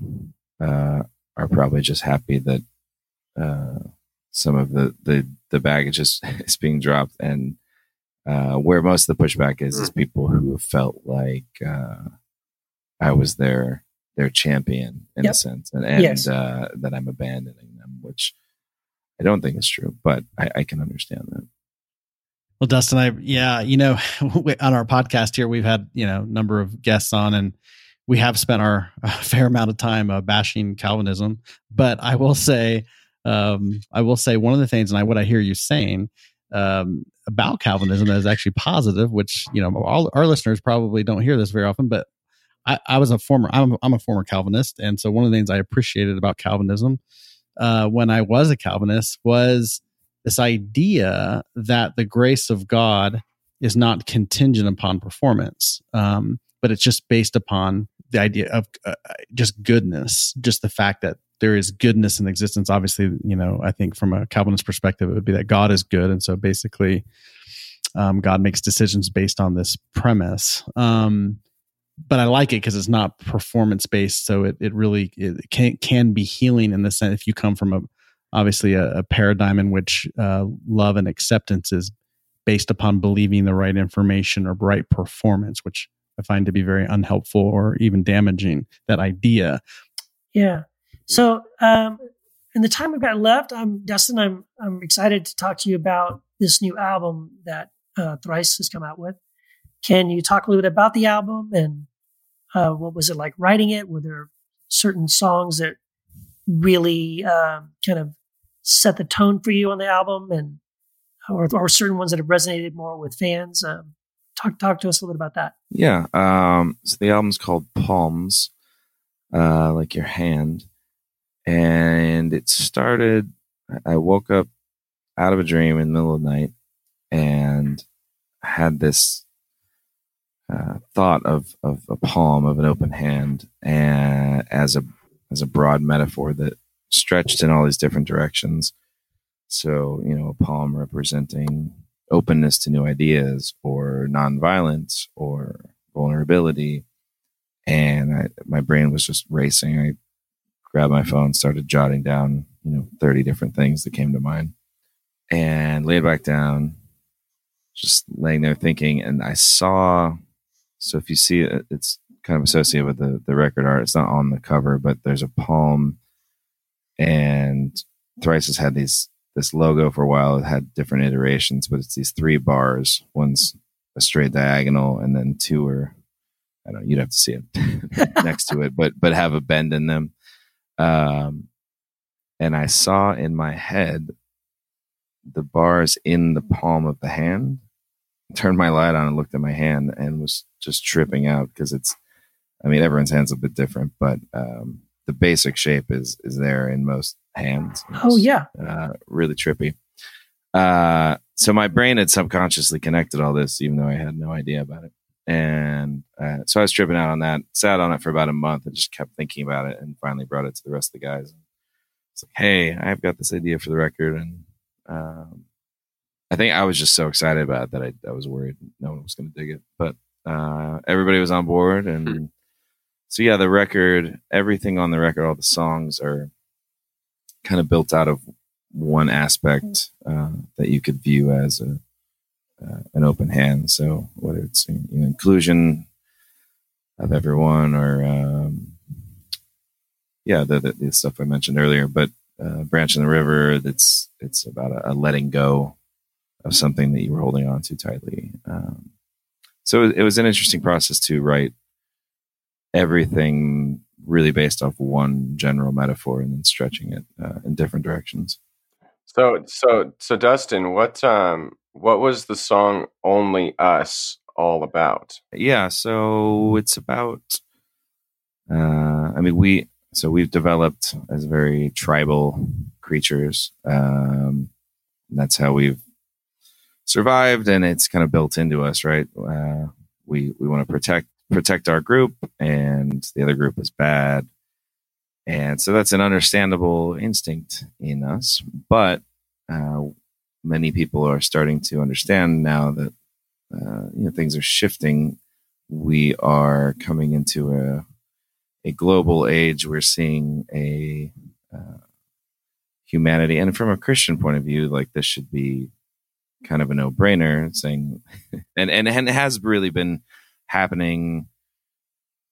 uh, are probably just happy that, uh, some of the, the, the baggage is, is being dropped, and uh, where most of the pushback is, is people who have felt like uh, I was their their champion in yep. a sense, and, and yes. uh, that I'm abandoning them, which I don't think is true, but I, I can understand that. Well, Dustin, I yeah, you know, on our podcast here, we've had you know a number of guests on, and we have spent our a fair amount of time uh, bashing Calvinism. But I will say, um, I will say one of the things, and I, what I hear you saying um, about Calvinism that is actually positive, which you know all our listeners probably don't hear this very often. But I, I was a former, I'm, I'm a former Calvinist, and so one of the things I appreciated about Calvinism uh, when I was a Calvinist was this idea that the grace of God is not contingent upon performance, um, but it's just based upon the idea of uh, just goodness, just the fact that there is goodness in existence. Obviously, you know, I think from a Calvinist perspective, it would be that God is good. And so basically, um, God makes decisions based on this premise. Um, but I like it because it's not performance-based. So it it really it can, can be healing in the sense if you come from a Obviously, a, a paradigm in which uh, love and acceptance is based upon believing the right information or right performance, which I find to be very unhelpful or even damaging, that idea. Yeah. So um, in the time we've got left, I'm, Dustin, I'm I'm excited to talk to you about this new album that uh, Thrice has come out with. Can you talk a little bit about the album and uh, what was it like writing it? Were there certain songs that really um, kind of set the tone for you on the album, and or, or certain ones that have resonated more with fans? Um, talk talk to us a little bit about that. Yeah. Um, so the album's called Palms, uh, like your hand. And it started, I woke up out of a dream in the middle of the night and had this uh, thought of, of a palm, of an open hand, and as a as a broad metaphor that stretched in all these different directions. So, you know, a palm representing openness to new ideas or nonviolence or vulnerability. And I, my brain was just racing. I grabbed my phone, started jotting down, you know, thirty different things that came to mind, and laid back down, just laying there thinking. And I saw, so if you see it, it's kind of associated with the, the record art. It's not on the cover, but there's a palm, and Thrice has had these this logo for a while. It had different iterations, but it's these three bars. One's a straight diagonal, and then two are, I don't know, you'd have to see it next to it, but but have a bend in them. Um, and I saw in my head the bars in the palm of the hand. I turned my light on and looked at my hand and was just tripping out because it's, I mean, everyone's hand's a bit different, but um, the basic shape is is there in most hands. It's, oh, yeah. Uh, really trippy. Uh, so my brain had subconsciously connected all this, even though I had no idea about it. And uh, so I was tripping out on that, sat on it for about a month and just kept thinking about it, and finally brought it to the rest of the guys. It's like, hey, I've got this idea for the record. And um, I think I was just so excited about it that I, I was worried no one was going to dig it. But uh, everybody was on board. And mm-hmm. So yeah, the record, everything on the record, all the songs are kind of built out of one aspect uh, that you could view as a, uh, an open hand. So whether it's you know, inclusion of everyone or, um, yeah, the, the, the stuff I mentioned earlier, but uh, Branch in the River, that's it's about a, a letting go of something that you were holding on to tightly. Um, so it was an interesting process to write everything really based off one general metaphor and then stretching it uh, in different directions. So, so, so Dustin, what, um, what was the song Only Us all about? Yeah. So it's about, uh, I mean, we, so we've developed as very tribal creatures. Um, and that's how we've survived, and it's kind of built into us, right? Uh, we, we want to protect, protect our group, and the other group is bad. And so that's an understandable instinct in us. But uh, many people are starting to understand now that uh, you know things are shifting. We are coming into a a global age. We're seeing a uh, humanity, and from a Christian point of view, like this should be kind of a no-brainer. Saying, and and and it has really been happening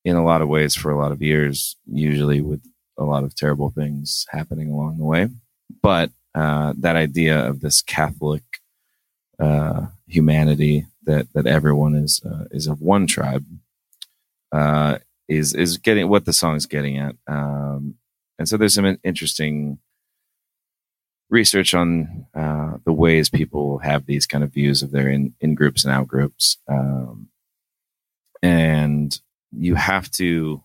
in a lot of ways for a lot of years, usually with a lot of terrible things happening along the way. But uh, that idea of this Catholic uh, humanity that that everyone is uh, is of one tribe uh, is is getting what the song is getting at. Um, and so there's some interesting research on uh, the ways people have these kind of views of their in, in groups and out groups. Um, and you have to,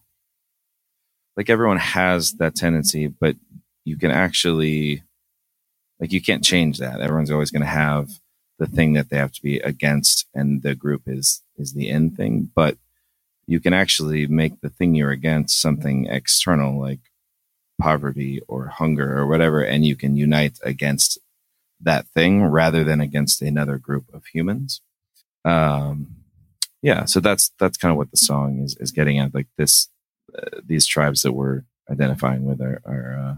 like, everyone has that tendency, but you can actually, like, you can't change that. Everyone's always going to have the thing that they have to be against, and the group is, is the end thing. But you can actually make the thing you're against something external, like poverty or hunger or whatever, and you can unite against that thing rather than against another group of humans. Um, yeah, so that's that's kind of what the song is is getting at. Like this, uh, these tribes that we're identifying with are, are uh,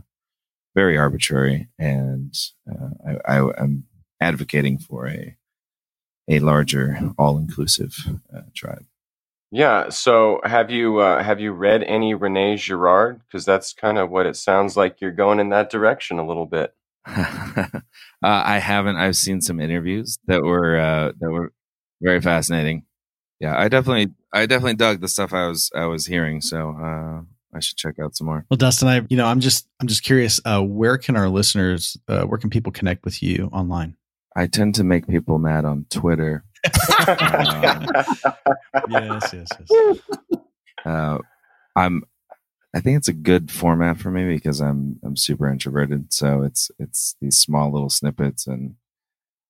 very arbitrary, and uh, I, I, I'm advocating for a a larger, all inclusive uh, tribe. Yeah. So have you uh, have you read any René Girard? Because that's kind of what it sounds like you're going in that direction a little bit. uh, I haven't. I've seen some interviews that were uh, that were very fascinating. Yeah, I definitely I definitely dug the stuff I was I was hearing. So uh, I should check out some more. Well, Dustin, I you know I'm just I'm just curious. Uh, where can our listeners? Uh, where can people connect with you online? I tend to make people mad on Twitter. um, yes, yes, yes. Uh, I'm. I think it's a good format for me because I'm I'm super introverted, so it's it's these small little snippets, and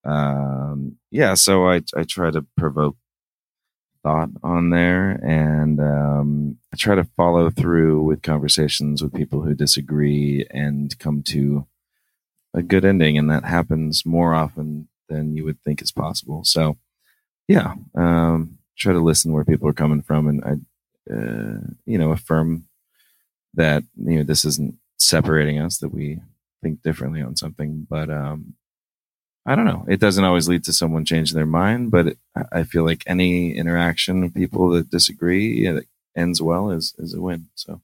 um, yeah. So I I try to provoke thought on there, and um, I try to follow through with conversations with people who disagree and come to a good ending, and that happens more often than you would think is possible. So. Yeah, um, try to listen where people are coming from, and I, uh, you know, affirm that you know this isn't separating us, that we think differently on something. But um, I don't know; it doesn't always lead to someone changing their mind. But it, I feel like any interaction with people that disagree yeah, that ends well is is a win. So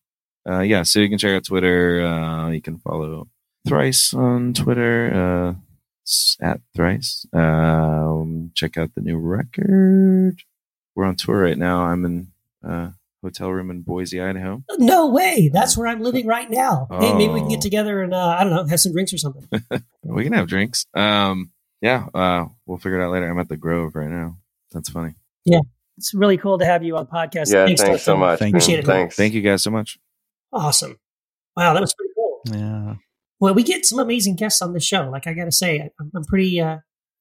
uh, yeah, so you can check out Twitter. Uh, you can follow Thrice on Twitter. Uh, at Thrice. Um, check out the new record. We're on tour right now. I'm in a uh, hotel room in Boise, Idaho. No way. That's where I'm living right now. Oh. Hey, maybe we can get together and, uh, I don't know, have some drinks or something. We can have drinks. Um, yeah, uh, we'll figure it out later. I'm at the Grove right now. That's funny. Yeah. It's really cool to have you on the podcast. Yeah, thanks, thanks so much. Thank Appreciate you. it. Thanks. Thank you guys so much. Awesome. Wow, that was pretty cool. Yeah. Well, we get some amazing guests on the show. Like I got to say, I'm, I'm pretty, uh,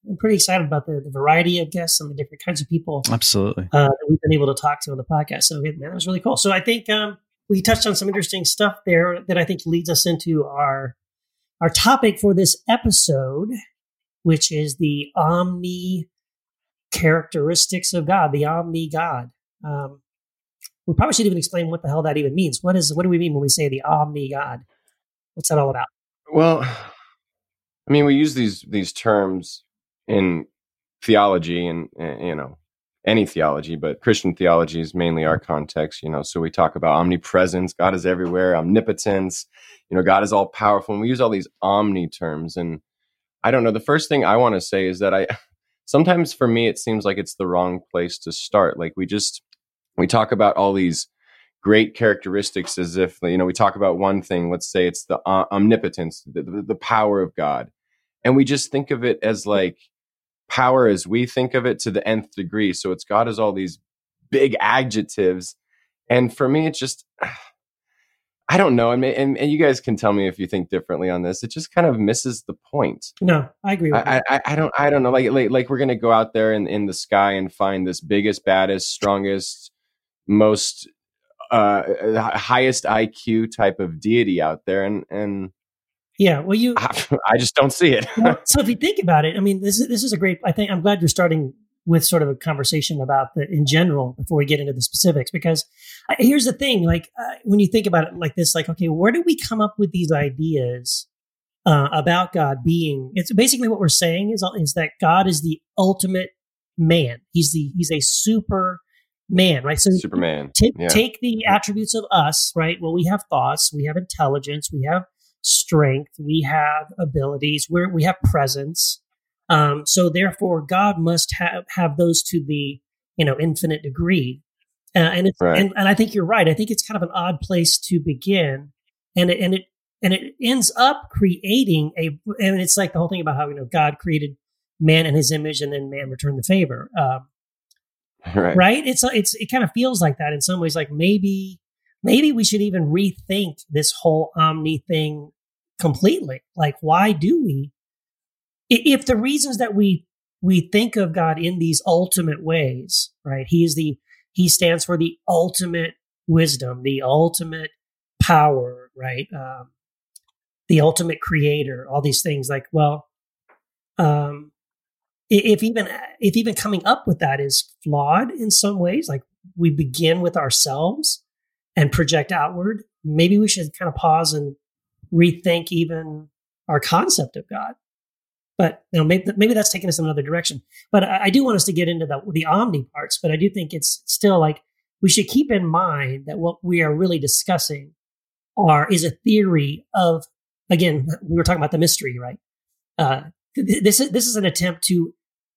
I'm pretty excited about the, the variety of guests and the different kinds of people. Absolutely, uh, that we've been able to talk to on the podcast. So it, that was really cool. So I think um, we touched on some interesting stuff there that I think leads us into our our topic for this episode, which is the omni characteristics of God, the omni God. Um, we probably should even explain what the hell that even means. What is? What do we mean when we say the omni God? What's that all about? Well, I mean, we use these these terms in theology and, and, you know, any theology, but Christian theology is mainly our context, you know. So we talk about omnipresence, God is everywhere, omnipotence, you know, God is all powerful. And we use all these omni terms. And I don't know, the first thing I want to say is that I sometimes for me, it seems like it's the wrong place to start. Like we just, we talk about all these great characteristics as if, you know, we talk about one thing, let's say it's the uh, omnipotence, the, the, the power of God. And we just think of it as like power as we think of it to the nth degree. So it's God as all these big adjectives. And for me, it's just, I don't know. I mean, and, and you guys can tell me if you think differently on this, it just kind of misses the point. No, I agree with I, you. I, I don't, I don't know. Like, like, like we're going to go out there in, in the sky and find this biggest, baddest, strongest, most Uh, highest I Q type of deity out there, and and yeah, well, you, I, I just don't see it. You know, so if you think about it, I mean, this is this is a great. I think I'm glad you're starting with sort of a conversation about the in general before we get into the specifics, because I, here's the thing: like uh, when you think about it like this, like okay, where do we come up with these ideas uh, about God being? It's basically what we're saying is is that God is the ultimate man. He's the he's a super man, right? So Superman. T- yeah. Take the attributes of us, right? Well, we have thoughts, we have intelligence, we have strength, we have abilities, we're, we have presence. Um, so therefore, God must have, have those to the, you know, infinite degree. Uh, and, it's, right. and and I think you're right. I think it's kind of an odd place to begin, and it, and it and it ends up creating a. And it's like the whole thing about how, you know, God created man in His image, and then man returned the favor. Um, right. Right. It's it's it kind of feels like that in some ways. Like maybe maybe we should even rethink this whole omni thing completely. Like, why do we? If the reasons that we we think of God in these ultimate ways, right? He is the He stands for the ultimate wisdom, the ultimate power, right? Um, the ultimate creator, all these things. Like, well, um, if even if even coming up with that is flawed in some ways, like we begin with ourselves and project outward, maybe we should kind of pause and rethink even our concept of God. But you know, maybe, maybe that's taking us in another direction. But I, I do want us to get into the, the omni parts, but I do think it's still like we should keep in mind that what we are really discussing are is a theory of, again, we were talking about the mystery, right? Uh, th- this is this is an attempt to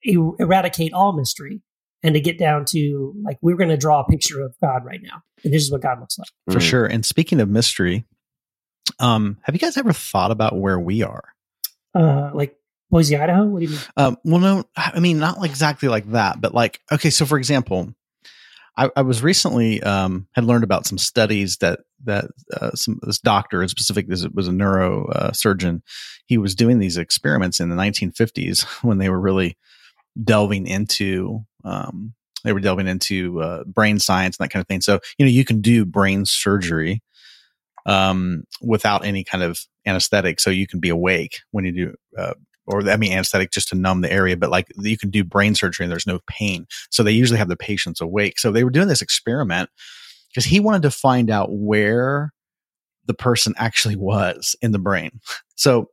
er- eradicate all mystery and to get down to, like, we're going to draw a picture of God right now. And this is what God looks like. For sure. And speaking of mystery, um, have you guys ever thought about where we are? Uh, like, Boise, Idaho? What do you mean? Um, well, no, I mean, not exactly like that, but like, okay. So for example, I, I was recently, um, had learned about some studies that, that, uh, some, this doctor in specific, this was a neuro uh, surgeon. He was doing these experiments in the nineteen fifties when they were really delving into, um, they were delving into, uh, brain science and that kind of thing. So, you know, you can do brain surgery, um, without any kind of anesthetic. So you can be awake when you do, uh, or I mean, anesthetic just to numb the area, but like you can do brain surgery and there's no pain. So they usually have the patients awake. So they were doing this experiment because he wanted to find out where the person actually was in the brain. So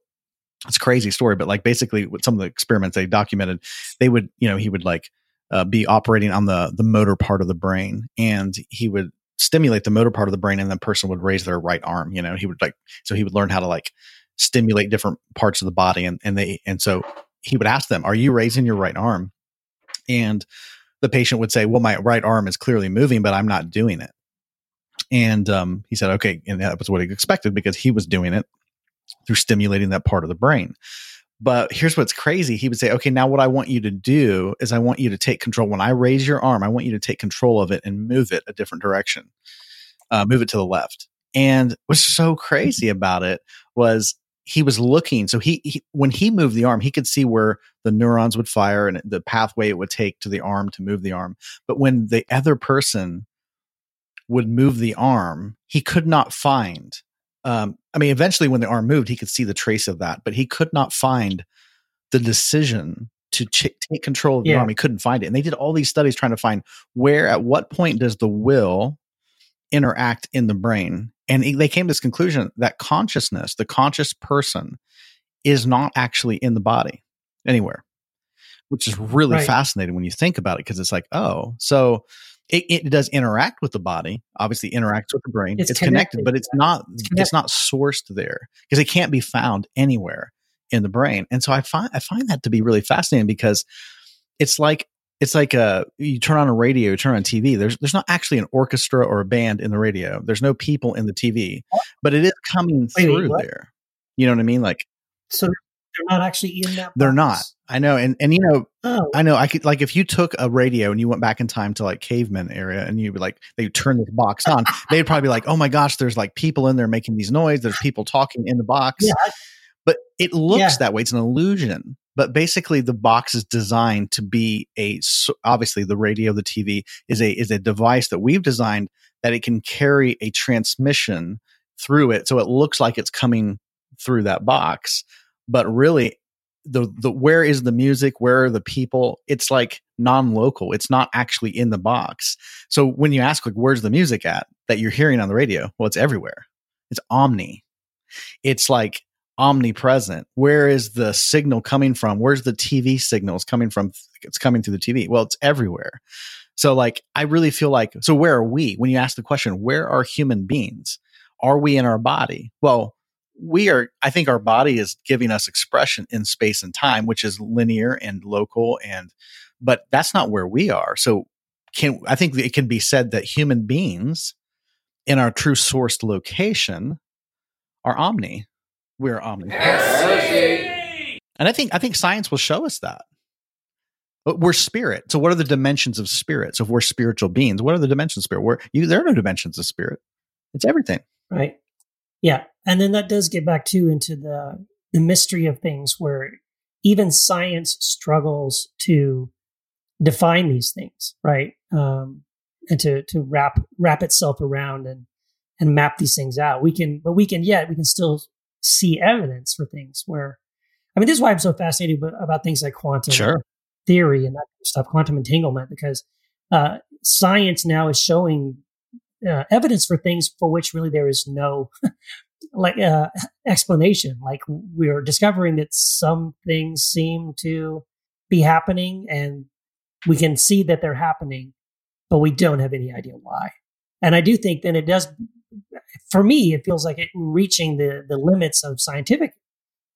it's a crazy story, but like basically with some of the experiments they documented, they would, you know, he would like uh, be operating on the the motor part of the brain, and he would stimulate the motor part of the brain, and the person would raise their right arm, you know, he would like, so he would learn how to like stimulate different parts of the body. And, and they, and so he would ask them, are you raising your right arm? And the patient would say, well, my right arm is clearly moving, but I'm not doing it. And, um, he said, okay. And that was what he expected because he was doing it through stimulating that part of the brain. But here's what's crazy. He would say, okay, now what I want you to do is I want you to take control. When I raise your arm, I want you to take control of it and move it a different direction, uh, move it to the left. And what's so crazy about it was, he was looking. So he, he, when he moved the arm, he could see where the neurons would fire and the pathway it would take to the arm to move the arm. But when the other person would move the arm, he could not find, um, I mean, eventually when the arm moved, he could see the trace of that, but he could not find the decision to ch- take control of the yeah. arm. He couldn't find it. And they did all these studies trying to find where, at what point does the will interact in the brain? And they came to this conclusion that consciousness, the conscious person, is not actually in the body anywhere, which is really right. fascinating when you think about it, because it's like, oh, so it, it does interact with the body, obviously interacts with the brain. It's, it's connected, connected, but it's not it's, it's not sourced there because it can't be found anywhere in the brain. And so I find I find that to be really fascinating because it's like It's like a, you turn on a radio, you turn on T V. There's there's not actually an orchestra or a band in the radio. There's no people in the T V, but it is coming Wait, through what? there. You know what I mean? Like, so they're not actually in that box. They're not. I know. And, and you know, oh. I know I could, like, if you took a radio and you went back in time to like caveman area and you would like, they turn this box on, they'd probably be like, oh my gosh, there's like people in there making these noise. There's people talking in the box, yeah. but it looks yeah. that way. It's an illusion. But basically, the box is designed to be a. Obviously, the radio, the T V is a is a device that we've designed that it can carry a transmission through it, so it looks like it's coming through that box. But really, the the where is the music? Where are the people? It's like non-local. It's not actually in the box. So when you ask, like, where's the music at that you're hearing on the radio? Well, it's everywhere. It's omni. It's like. Omnipresent. Where is the signal coming from? Where's the T V signals coming from? It's coming through the T V. Well, it's everywhere. So like, I really feel like, so where are we? When you ask the question, where are human beings? Are we in our body? Well, we are, I think our body is giving us expression in space and time, which is linear and local. And, but that's not where we are. So can, I think it can be said that human beings in our true source location are omni. We're omni. And I think, I think science will show us that. But we're spirit. So what are the dimensions of spirit? So if we're spiritual beings, what are the dimensions of spirit? We're, you, there are no dimensions of spirit. It's everything. Right. Yeah. And then that does get back too into the, the mystery of things where even science struggles to define these things, right? Um, and to, to wrap, wrap itself around and, and map these things out. We can, but we can, yet we can still see evidence for things where, I mean, this is why I'm so fascinated about things like quantum sure. theory and that stuff, quantum entanglement, because uh, science now is showing uh, evidence for things for which really there is no like uh, explanation. Like we're discovering that some things seem to be happening and we can see that they're happening, but we don't have any idea why. And I do think that it does, for me, it feels like it reaching the the limits of scientific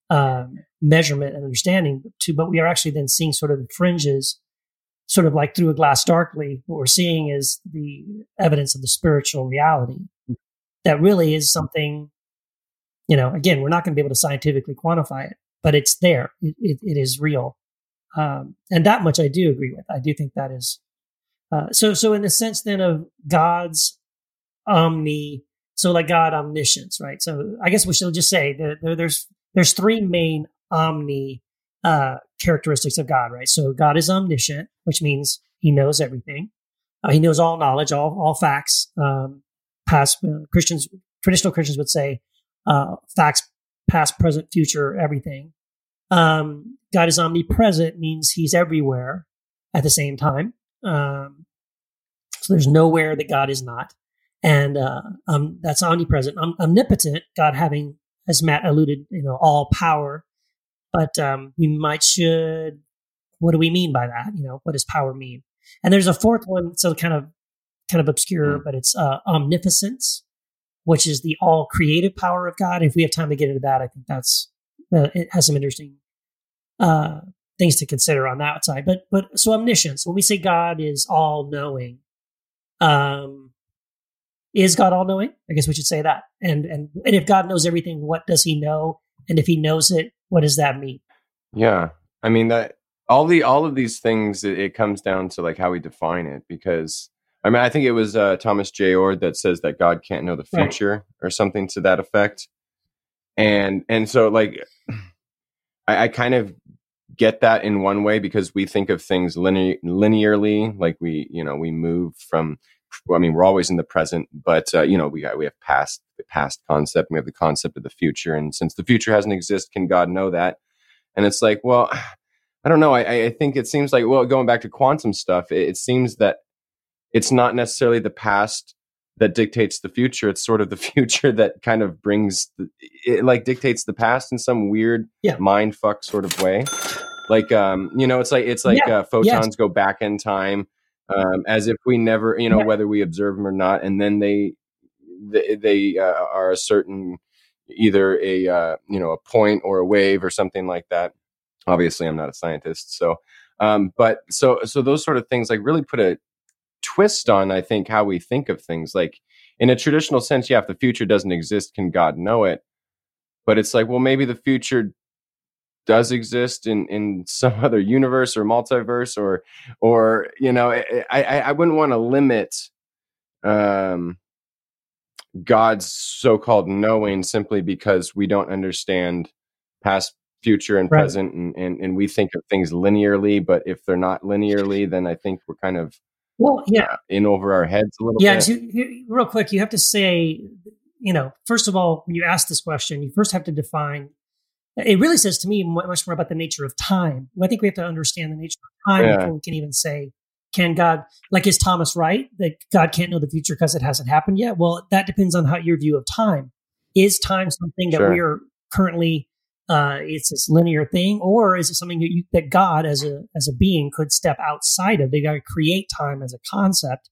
um, measurement and understanding too, but we are actually then seeing sort of the fringes, sort of like through a glass darkly. What we're seeing is the evidence of the spiritual reality that really is something, you know, again, we're not going to be able to scientifically quantify it, but it's there. It, it, it is real. Um, and that much I do agree with. I do think that is, uh, so, so in the sense then of God's omni, so like God omniscience, right? So I guess we should just say that there, there's, there's three main omni uh, characteristics of God, right? So God is omniscient, which means he knows everything. Uh, he knows all knowledge, all all facts. Um, past uh, Christians, traditional Christians would say uh, facts, past, present, future, everything. Um, God is omnipresent means he's everywhere at the same time. Um, so there's nowhere that God is not, and uh, um, that's omnipresent. Um, omnipotent, God having, as Matt alluded, you know, all power, but um, we might should, what do we mean by that? You know, what does power mean? And there's a fourth one, so kind of, kind of obscure, but it's uh, omnipotence, which is the all creative power of God. And if we have time to get into that, I think that's, uh, it has some interesting uh, things to consider on that side. But, but so omniscience, when we say God is all knowing, um, is God all-knowing? I guess we should say that. And and and if God knows everything, what does he know? And if he knows it, what does that mean? Yeah. I mean, that all the all of these things, it, it comes down to like how we define it. Because, I mean, I think it was uh, Thomas J. Ord that says that God can't know the future right. or something to that effect. And and so, like, I, I kind of get that in one way because we think of things linear, linearly. Like, we, you know, we move from... I mean, we're always in the present, but uh, you know, we we have past the past concept. And we have the concept of the future, and since the future hasn't existed, can God know that? And it's like, well, I don't know. I, I think it seems like, well, going back to quantum stuff, it, it seems that it's not necessarily the past that dictates the future. It's sort of the future that kind of brings the, it, like dictates the past in some weird yeah. mind fuck sort of way. Like, um, you know, it's like it's like yeah. uh, photons yes. go back in time. Um, as if we never, you know, yeah. whether we observe them or not, and then they, they, they uh, are a certain, either a, uh, you know, a point or a wave or something like that. Obviously, I'm not a scientist, so, um, but so, so those sort of things like really put a twist on, I think, how we think of things. Like in a traditional sense, yeah, if the future doesn't exist, can God know it? But it's like, well, maybe the future does exist in, in some other universe or multiverse or, or, you know, I, I, I wouldn't want to limit um, God's so-called knowing simply because we don't understand past, future, and right. present. And, and, and we think of things linearly, but if they're not linearly, then I think we're kind of well, yeah. uh, in over our heads a little yeah, bit. Yeah. So real quick, you have to say, you know, first of all, when you ask this question, you first have to define. It really says to me much more about the nature of time. I think we have to understand the nature of time yeah. before we can even say, can God, like is Thomas right? That God can't know the future because it hasn't happened yet? Well, that depends on how your view of time. Is time something that sure. we are currently Uh, it's this linear thing, or is it something that, you, that God as a as a being could step outside of? They got to create time as a concept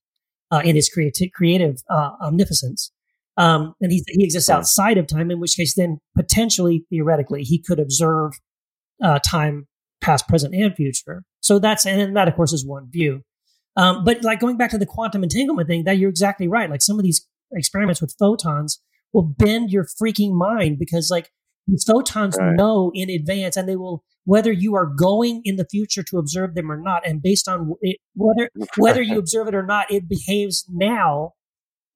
uh, in his creative creative uh, omnipotence, um, and he, he exists outside of time. In which case, then potentially theoretically, he could observe uh, time, past, present, and future. So that's and that, of course, is one view. Um, but like going back to the quantum entanglement thing, that you're exactly right. Like some of these experiments with photons will bend your freaking mind because like. The photons right. know in advance, and they will whether you are going in the future to observe them or not, and based on it, whether whether you observe it or not, it behaves now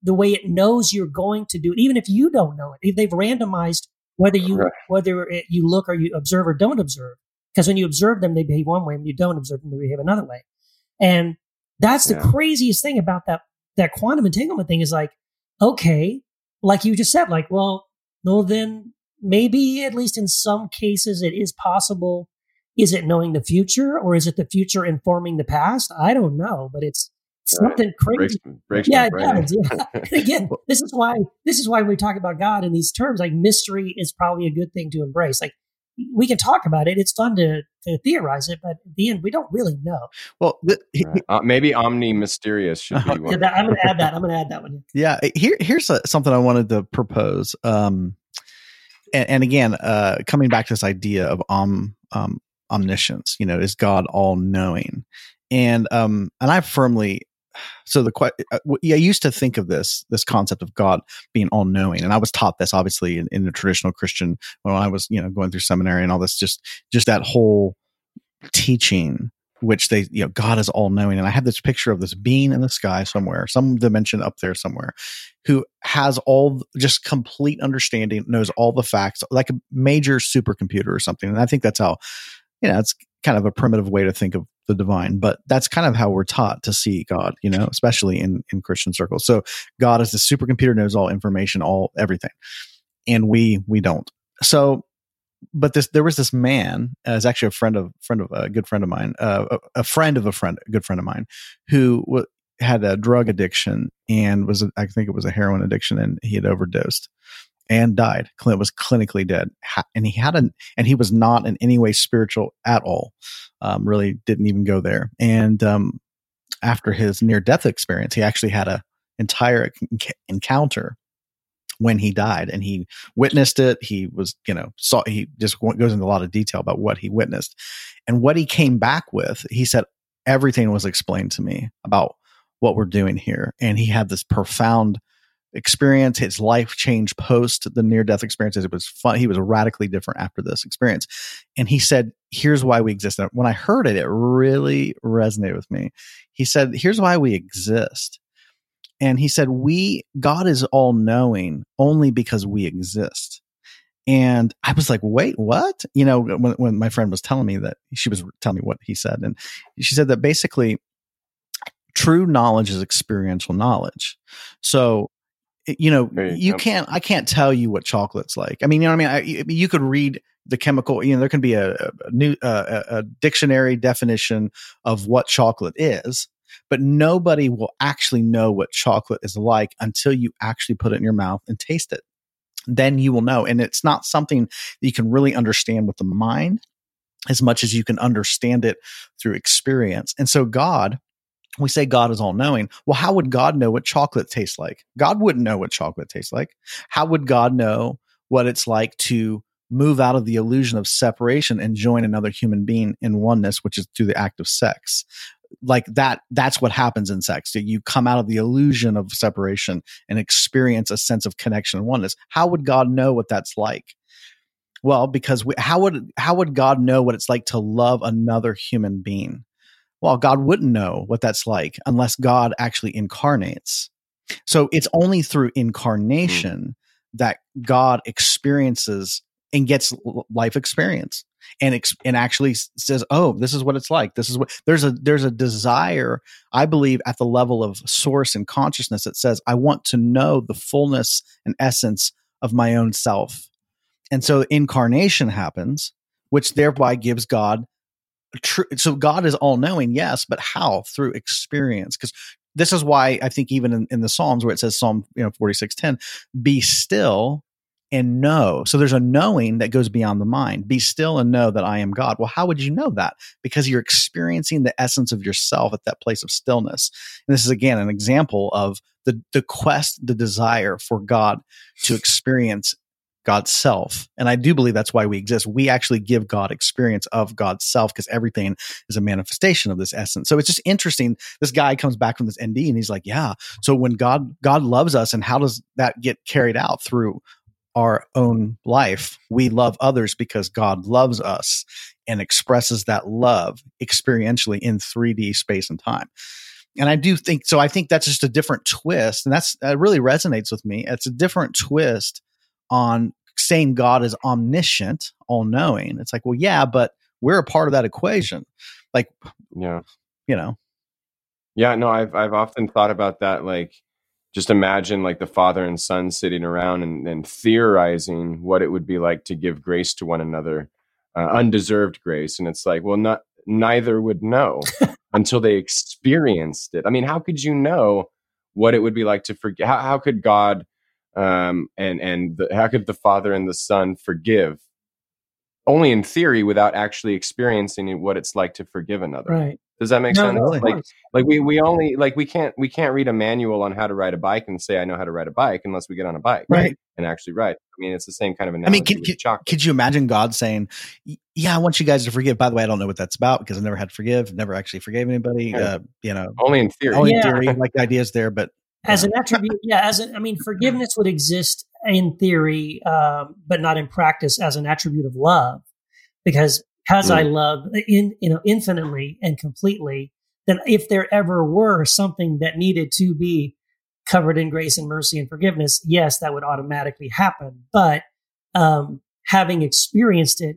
the way it knows you're going to do it, even if you don't know it. If they've randomized whether you right. whether it, you look or you observe or don't observe, because when you observe them, they behave one way, and you don't observe them, they behave another way. And that's yeah. the craziest thing about that that quantum entanglement thing is like, okay, like you just said, like, well, no, then. Maybe at least in some cases it is possible. Is it knowing the future, or is it the future informing the past? I don't know, but it's something right. crazy. Breaks, breaks yeah, it does. Yeah. Again, this is why this is why we talk about God in these terms. Like mystery is probably a good thing to embrace. Like we can talk about it; it's fun to, to theorize it, but at the end, we don't really know. Well, the, he, right. uh, maybe omni mysterious should be one. I'm going to add that. I'm going to add that one. Yeah, here here's a, something I wanted to propose. Um, And, and again, uh, coming back to this idea of om, um, omniscience, you know, is God all knowing? And um, and I firmly, so the question, I used to think of this this concept of God being all knowing, and I was taught this obviously in, in the traditional Christian when I was you know going through seminary and all this, just just that whole teaching. Which they, you know, God is all knowing. And I have this picture of this being in the sky somewhere, some dimension up there somewhere, who has all just complete understanding, knows all the facts, like a major supercomputer or something. And I think that's how, you know, it's kind of a primitive way to think of the divine, but that's kind of how we're taught to see God, you know, especially in, in Christian circles. So God is the supercomputer, knows all information, all everything. And we, we don't. So, But this, there was this man, uh, is actually a friend of friend of a uh, good friend of mine, uh, a, a friend of a friend, a good friend of mine, who w- had a drug addiction and was, a, I think it was a heroin addiction, and he had overdosed and died. Clint was clinically dead, ha- and he had an, and he was not in any way spiritual at all. Um, really didn't even go there. And um, after his near death experience, he actually had a entire enc- encounter. When he died, and he witnessed it, he was, you know, saw, he just goes into a lot of detail about what he witnessed and what he came back with. He said, everything was explained to me about what we're doing here. And he had this profound experience. His life changed post the near death experiences. It was fun. He was radically different after this experience. And he said, here's why we exist. And when I heard it, it really resonated with me. He said, here's why we exist. And he said, "We God is all knowing only because we exist." And I was like, "Wait, what?" You know, when, when my friend was telling me that, she was telling me what he said, and she said that basically, true knowledge is experiential knowledge. So, you know, you, you can't. I can't tell you what chocolate's like. I mean, you know what I mean. I, you could read the chemical. You know, there can be a, a new uh, a dictionary definition of what chocolate is. But nobody will actually know what chocolate is like until you actually put it in your mouth and taste it. Then you will know. And it's not something that you can really understand with the mind as much as you can understand it through experience. And so God, we say God is all knowing. Well, how would God know what chocolate tastes like? God wouldn't know what chocolate tastes like. How would God know what it's like to move out of the illusion of separation and join another human being in oneness, which is through the act of sex? Like that, that's what happens in sex. You come out of the illusion of separation and experience a sense of connection and oneness. How would God know what that's like? Well, because we, how would how would God know what it's like to love another human being? Well, God wouldn't know what that's like unless God actually incarnates. So it's only through incarnation that God experiences and gets life experience. And ex- and actually says, oh, this is what it's like. This is what there's a there's a desire, I believe, at the level of source and consciousness that says, I want to know the fullness and essence of my own self. And so incarnation happens, which thereby gives God true. So God is all knowing, yes, but how? Through experience. Because this is why I think even in, in the Psalms where it says Psalm, you know, forty-six ten, be still and know. So there's a knowing that goes beyond the mind. Be still and know that I am God. Well, how would you know that? Because you're experiencing the essence of yourself at that place of stillness. And this is, again, an example of the, the quest, the desire for God to experience God's self. And I do believe that's why we exist. We actually give God experience of God's self because everything is a manifestation of this essence. So it's just interesting. This guy comes back from this N D and he's like, yeah, so when God, God loves us, and how does that get carried out through our own life? We love others because God loves us and expresses that love experientially in three D space and time. And I do think, so I think that's just a different twist. And that's, that really resonates with me. It's a different twist on saying God is omniscient, all-knowing. It's like, well, yeah, but we're a part of that equation. Like, yeah, you know. Yeah, no, I've I've often thought about that. Like, just imagine like the father and son sitting around and, and theorizing what it would be like to give grace to one another, uh, undeserved grace. And it's like, well, not neither would know until they experienced it. I mean, how could you know what it would be like to forgive? How, how could God Um, and, and the, how could the father and the son forgive? Only in theory, without actually experiencing what it's like to forgive another. Right. Does that make no, sense? Really. Like, like we, we only, like we can't, we can't read a manual on how to ride a bike and say, I know how to ride a bike, unless we get on a bike right. and actually ride. I mean, it's the same kind of analogy. I mean, could, could, could you imagine God saying, yeah, I want you guys to forgive. By the way, I don't know what that's about because I've never had to forgive, never actually forgave anybody. Right. Uh, you know, only in theory, only yeah. in theory, like the ideas there, but as an attribute, yeah, as an, I mean, forgiveness would exist in theory, um, but not in practice as an attribute of love, because as mm. I love in, you know, infinitely and completely, then if there ever were something that needed to be covered in grace and mercy and forgiveness, yes, that would automatically happen. But um, having experienced it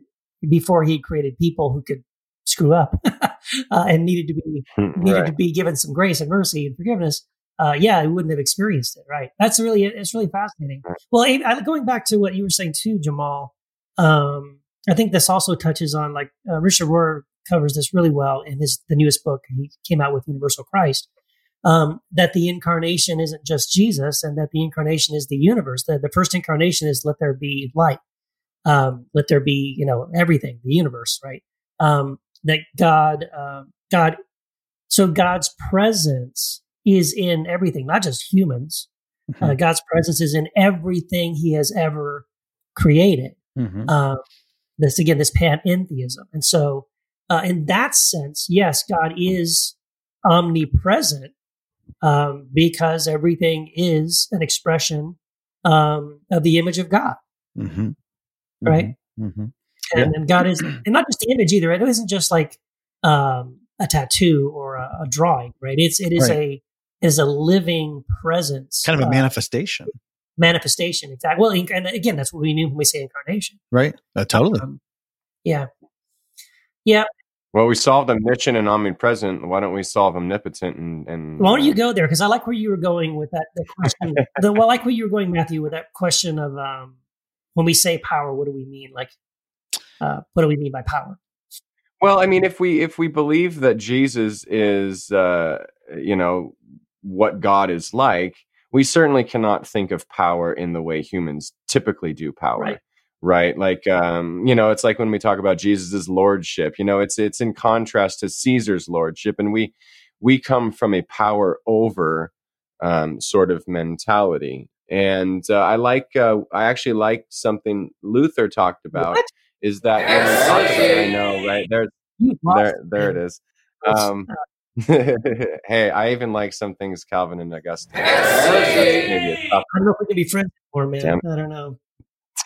before he created people who could screw up uh, and needed to be needed right. to be given some grace and mercy and forgiveness. Uh, yeah, I wouldn't have experienced it, right? That's really, it's really fascinating. Well, I, going back to what you were saying too, Jamal, um, I think this also touches on like uh, Richard Rohr covers this really well in his the newest book he came out with, Universal Christ, um, that the incarnation isn't just Jesus, and that the incarnation is the universe. The, the first incarnation is let there be light, um, let there be you know everything, the universe, right? Um, that God, uh, God, so God's presence is in everything, not just humans. Mm-hmm. Uh, God's presence is in everything he has ever created. Mm-hmm. Uh, this, again, this panentheism. And so uh, in that sense, yes, God is omnipresent um, because everything is an expression um, of the image of God, mm-hmm. right? Mm-hmm. And, yeah. and God is, and not just the image either, right? It isn't just like um, a tattoo or a, a drawing, right? It's, it is right. a, is a living presence. Kind of a uh, manifestation. Manifestation, exactly. Well, inc- and again, that's what we mean when we say incarnation. Right. Uh, totally. Um, yeah. Yeah. Well, we solved omniscient and omnipresent. Why don't we solve omnipotent? And, and why don't you go there? Because I like where you were going with that the question. the, well, I like where you were going, Matthew, with that question of um, when we say power, what do we mean? Like, uh, what do we mean by power? Well, I mean, if we if we believe that Jesus is, uh, you know, what God is like, we certainly cannot think of power in the way humans typically do power, right? right? Like, um, you know, it's like when we talk about Jesus's lordship, you know, it's it's in contrast to Caesar's lordship, and we we come from a power over um, sort of mentality. And uh, I like, uh, I actually like something Luther talked about. What? Is that I know, right? There, there, there it is. Um, hey, I even like some things Calvin and Augustine. Maybe I don't know if we can be friends anymore, man. Damn I don't know.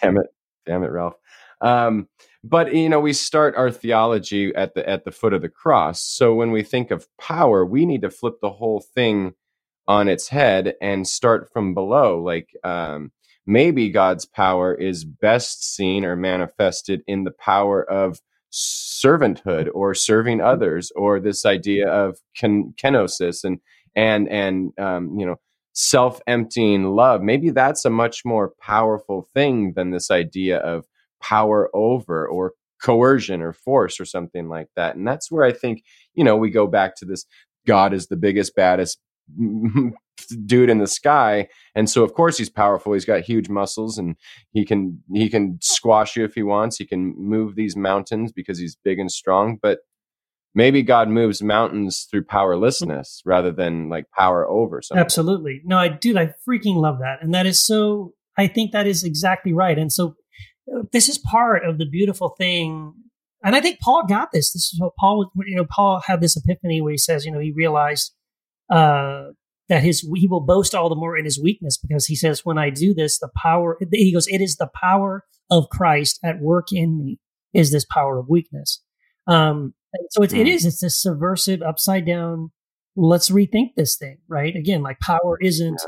Damn it, damn it, Ralph. Um, but you know, we start our theology at the at the foot of the cross. So when we think of power, we need to flip the whole thing on its head and start from below, like. Um, Maybe God's power is best seen or manifested in the power of servanthood or serving others, or this idea of ken- kenosis and and and um, you know self-emptying love. Maybe that's a much more powerful thing than this idea of power over or coercion or force or something like that. And that's where I think you know we go back to this: God is the biggest, baddest, dude in the sky. And so of course he's powerful. He's got huge muscles and he can, he can squash you if he wants. He can move these mountains because he's big and strong, but maybe God moves mountains through powerlessness rather than like power over something. Absolutely. No, I dude, I freaking love that. And that is so, I think that is exactly right. And so this is part of the beautiful thing. And I think Paul got this. This is what Paul, you know, Paul had this epiphany where he says, you know, he realized, uh, that his, he will boast all the more in his weakness, because he says, when I do this, the power, he goes, it is the power of Christ at work in me, is this power of weakness. Um, so it's, it is, it's this subversive, upside down, let's rethink this thing, right? Again, like power isn't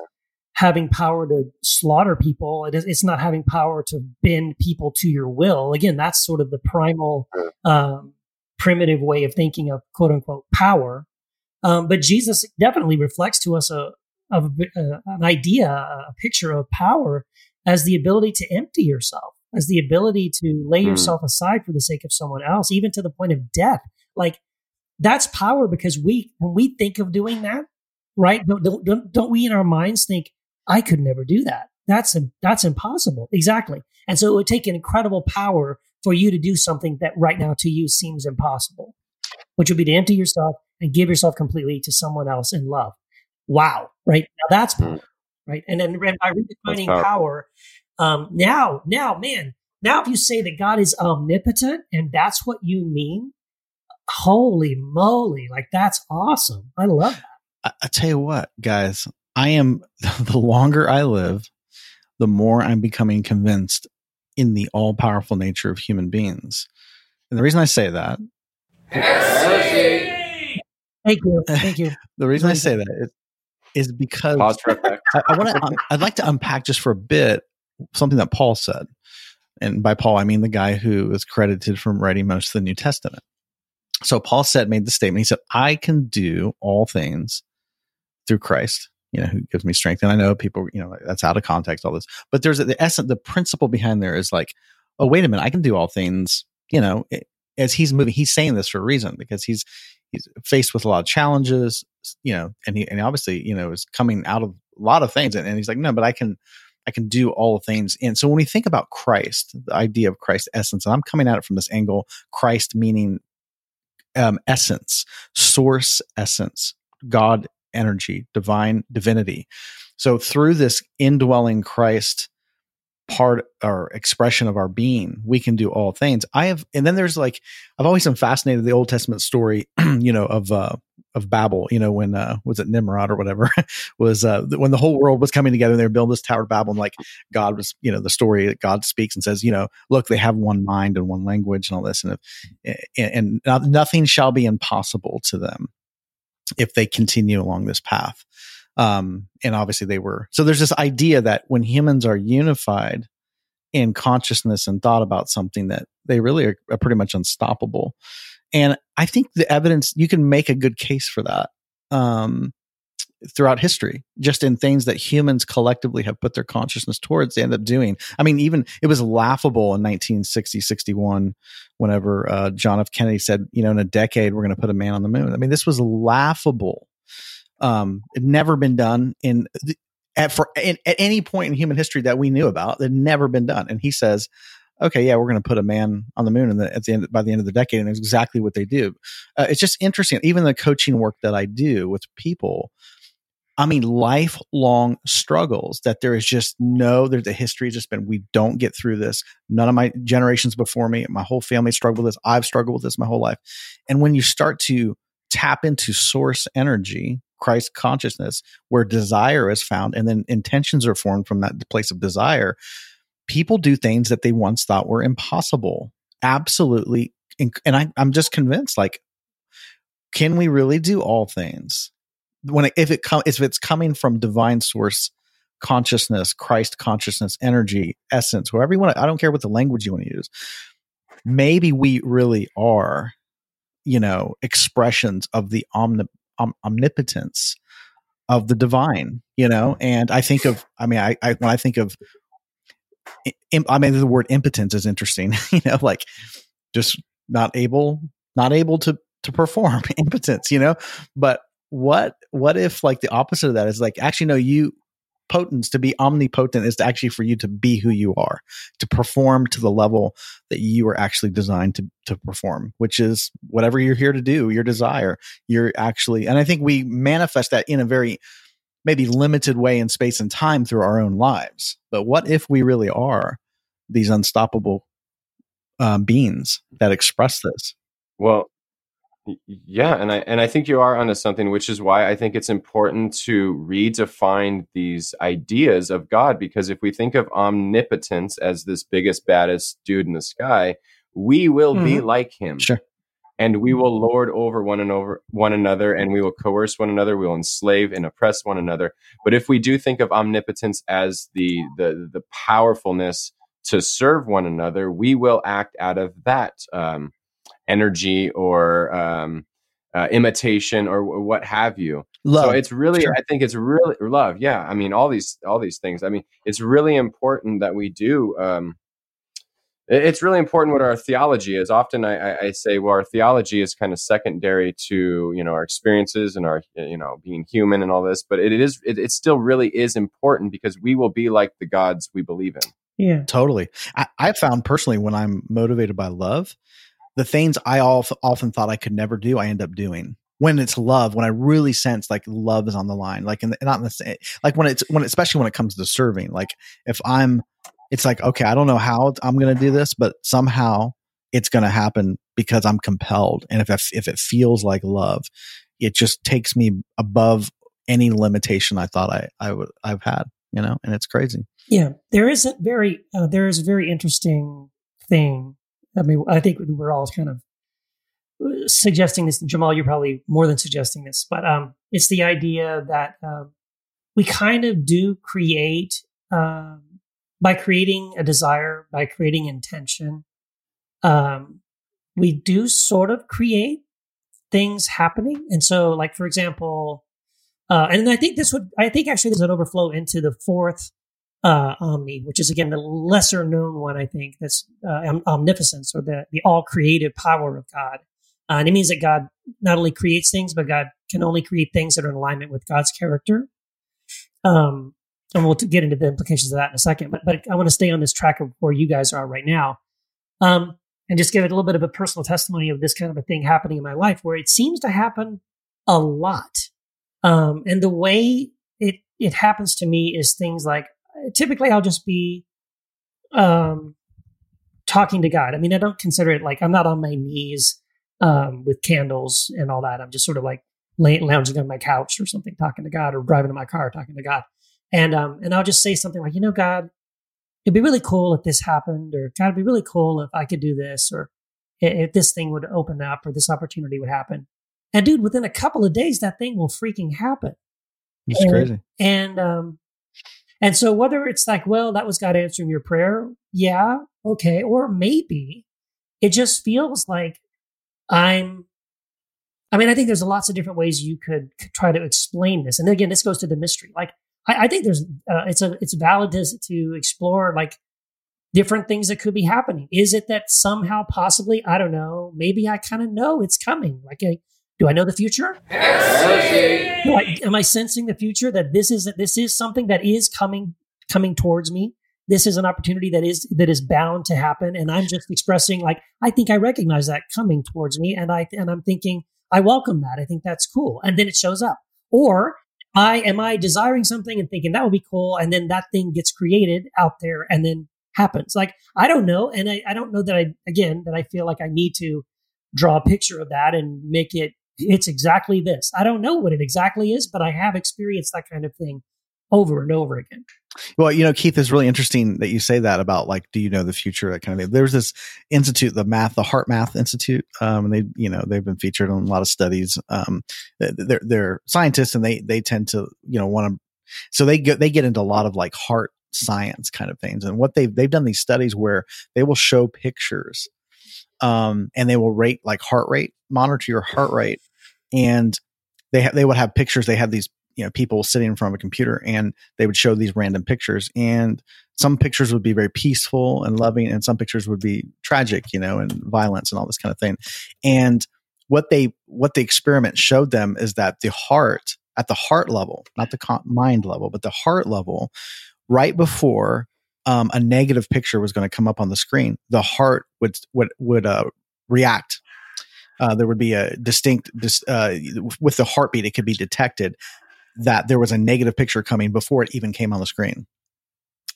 having power to slaughter people. It is, it's not having power to bend people to your will. Again, that's sort of the primal, um, primitive way of thinking of quote unquote power. Um, but Jesus definitely reflects to us a, a, a an idea, a picture of power as the ability to empty yourself, as the ability to lay yourself aside for the sake of someone else, even to the point of death. Like that's power, because we, when we think of doing that, right? Don't don't, don't, don't we in our minds think, I could never do that. That's a, that's impossible. Exactly. And so it would take an incredible power for you to do something that right now to you seems impossible, which would be to empty yourself and give yourself completely to someone else in love. Wow. Right. Now that's power. Right. And then and by redefining power, um, now, now, man, now if you say that God is omnipotent and that's what you mean, holy moly. Like that's awesome. I love that. I, I tell you what, guys, I am, the longer I live, the more I'm becoming convinced in the all powerful nature of human beings. And the reason I say that, Thank you. Thank you. The reason I say that is, is because I, I want to. I'd like to unpack just for a bit something that Paul said, and by Paul I mean the guy who is credited for writing most of the New Testament. So Paul said, made the statement. He said, "I can do all things through Christ, you know, who gives me strength." And I know people, you know, that's out of context, all this, but there's the essence, the principle behind there is like, oh, wait a minute, I can do all things. You know, it, as he's moving, he's saying this for a reason, because he's. He's faced with a lot of challenges, you know, and he and obviously, you know, is coming out of a lot of things. And, and he's like, no, but I can, I can do all things. And so when we think about Christ, the idea of Christ's essence, and I'm coming at it from this angle, Christ meaning um, essence, source essence, God energy, divine divinity. So through this indwelling Christ part or expression of our being, we can do all things. I have, and then there's like, I've always been fascinated with the Old Testament story, you know, of, uh, of Babel, you know, when, uh, was it Nimrod or whatever was, uh, when the whole world was coming together and they were building this Tower of Babel, and like God was, you know, the story that God speaks and says, you know, look, they have one mind and one language and all this. And, if, and, and nothing shall be impossible to them if they continue along this path. Um, and obviously they were. So there's this idea that when humans are unified in consciousness and thought about something, that they really are, are pretty much unstoppable. And I think the evidence, you can make a good case for that um, throughout history, just in things that humans collectively have put their consciousness towards, they end up doing. I mean, even it was laughable in nineteen sixty, sixty-one, whenever uh, John F. Kennedy said, you know, in a decade, we're going to put a man on the moon. I mean, this was laughable. Um, it never been done in at for in, at any point in human history that we knew about. It never been done. And he says, "Okay, yeah, we're going to put a man on the moon in the, at the end by the end of the decade." And that's exactly what they do. Uh, it's just interesting. Even the coaching work that I do with people, I mean, lifelong struggles that there is just no. There's the history has just been. We don't get through this. None of my generations before me, my whole family struggled with this. I've struggled with this my whole life. And when you start to tap into source energy, Christ consciousness, where desire is found and then intentions are formed from that place of desire, people do things that they once thought were impossible. Absolutely. And I, I'm just convinced, like, can we really do all things when it, if it com- if it's coming from divine source consciousness, Christ consciousness, energy, essence, whoever you want to, I don't care what the language you want to use. Maybe we really are, you know, expressions of the omni. Um, omnipotence of the divine, you know, and I think of, I mean, I, I when I think of, imp, I mean, the word impotence is interesting, you know, like just not able, not able to to perform impotence, you know, but what what if like the opposite of that is like, actually, no, you potence, to be omnipotent is to actually for you to be who you are, to perform to the level that you are actually designed to to perform, which is whatever you're here to do, your desire. You're actually, and I think we manifest that in a very maybe limited way in space and time through our own lives. But what if we really are these unstoppable uh, beings that express this? Well, yeah. And I, and I think you are onto something, which is why I think it's important to redefine these ideas of God, because if we think of omnipotence as this biggest, baddest dude in the sky, we will mm-hmm. be like him. Sure. And we will lord over one and over one another, and we will coerce one another. We will enslave and oppress one another. But if we do think of omnipotence as the the, the powerfulness to serve one another, we will act out of that um, energy or um, uh, imitation or w- what have you. Love. So it's really, sure. I think it's really love. Yeah, I mean all these all these things. I mean, it's really important that we do. Um, It's really important what our theology is. Often I, I say, well, our theology is kind of secondary to, you know, our experiences and our, you know, being human and all this, but it is, it, it still really is important because we will be like the gods we believe in. Yeah, totally. I, I found personally when I'm motivated by love, the things I alf- often thought I could never do, I end up doing. When it's love, when I really sense like love is on the line, like in the, not in the, like when it's when especially when it comes to serving, like if I'm. It's like, okay, I don't know how I'm going to do this, but somehow it's going to happen because I'm compelled. And if I, if it feels like love, it just takes me above any limitation I thought I, I would I've had, you know. And it's crazy. Yeah, there is a very uh, there is a very interesting thing. I mean, I think we're all kind of suggesting this. Jamal, you're probably more than suggesting this, but um, it's the idea that um, we kind of do create. Um, By creating a desire, by creating intention, um, we do sort of create things happening. And so, like, for example, uh, and I think this would, I think actually this would overflow into the fourth uh, omni, which is, again, the lesser known one, I think, that's uh, omnipotence or the, the all creative power of God. Uh, and it means that God not only creates things, but God can only create things that are in alignment with God's character. Um And we'll get into the implications of that in a second. But but I want to stay on this track of where you guys are right now um, and just give it a little bit of a personal testimony of this kind of a thing happening in my life where it seems to happen a lot. Um, and the way it it happens to me is things like, typically I'll just be um, talking to God. I mean, I don't consider it like I'm not on my knees um, with candles and all that. I'm just sort of like lay, lounging on my couch or something, talking to God, or driving in my car, talking to God. And um, and I'll just say something like, you know, God, it'd be really cool if this happened, or God, it'd be really cool if I could do this, or if this thing would open up, or this opportunity would happen. And dude, within a couple of days, that thing will freaking happen. It's and, crazy. And um, and so whether it's like, well, that was God answering your prayer, yeah, okay, or maybe it just feels like I'm. I mean, I think there's lots of different ways you could try to explain this. And again, this goes to the mystery, like. I, I think there's uh, it's a it's valid to, to explore like different things that could be happening. Is it that somehow possibly I don't know? Maybe I kind of know it's coming. Like, I, do I know the future? Hey! Do I, am I sensing the future that this is this is something that is coming coming towards me? This is an opportunity that is that is bound to happen, and I'm just expressing like I think I recognize that coming towards me, and I and I'm thinking I welcome that. I think that's cool, and then it shows up. Or I am I desiring something and thinking that would be cool, and then that thing gets created out there and then happens. Like, I don't know, and I, I don't know that I again that I feel like I need to draw a picture of that and make it it's exactly this. I don't know what it exactly is, but I have experienced that kind of thing over and over again. Well, you know, Keith, it's really interesting that you say that about like, do you know the future? That kind of thing. There's this institute, the math, the Heart Math Institute. Um, and they, you know, they've been featured on a lot of studies. Um, they're, they're scientists, and they, they tend to, you know, want to, so they get, they get into a lot of like heart science kind of things. And what they've, they've done these studies where they will show pictures, um, and they will rate like heart rate, monitor your heart rate. And they ha- they would have pictures. They have these, you know, people sitting in front of a computer, and they would show these random pictures, and some pictures would be very peaceful and loving, and some pictures would be tragic, you know, and violence and all this kind of thing. And what they what the experiment showed them is that the heart, at the heart level, not the mind level, but the heart level, right before um, a negative picture was going to come up on the screen, the heart would would would uh, react. Uh, there would be a distinct, uh, with the heartbeat, it could be detected that there was a negative picture coming before it even came on the screen.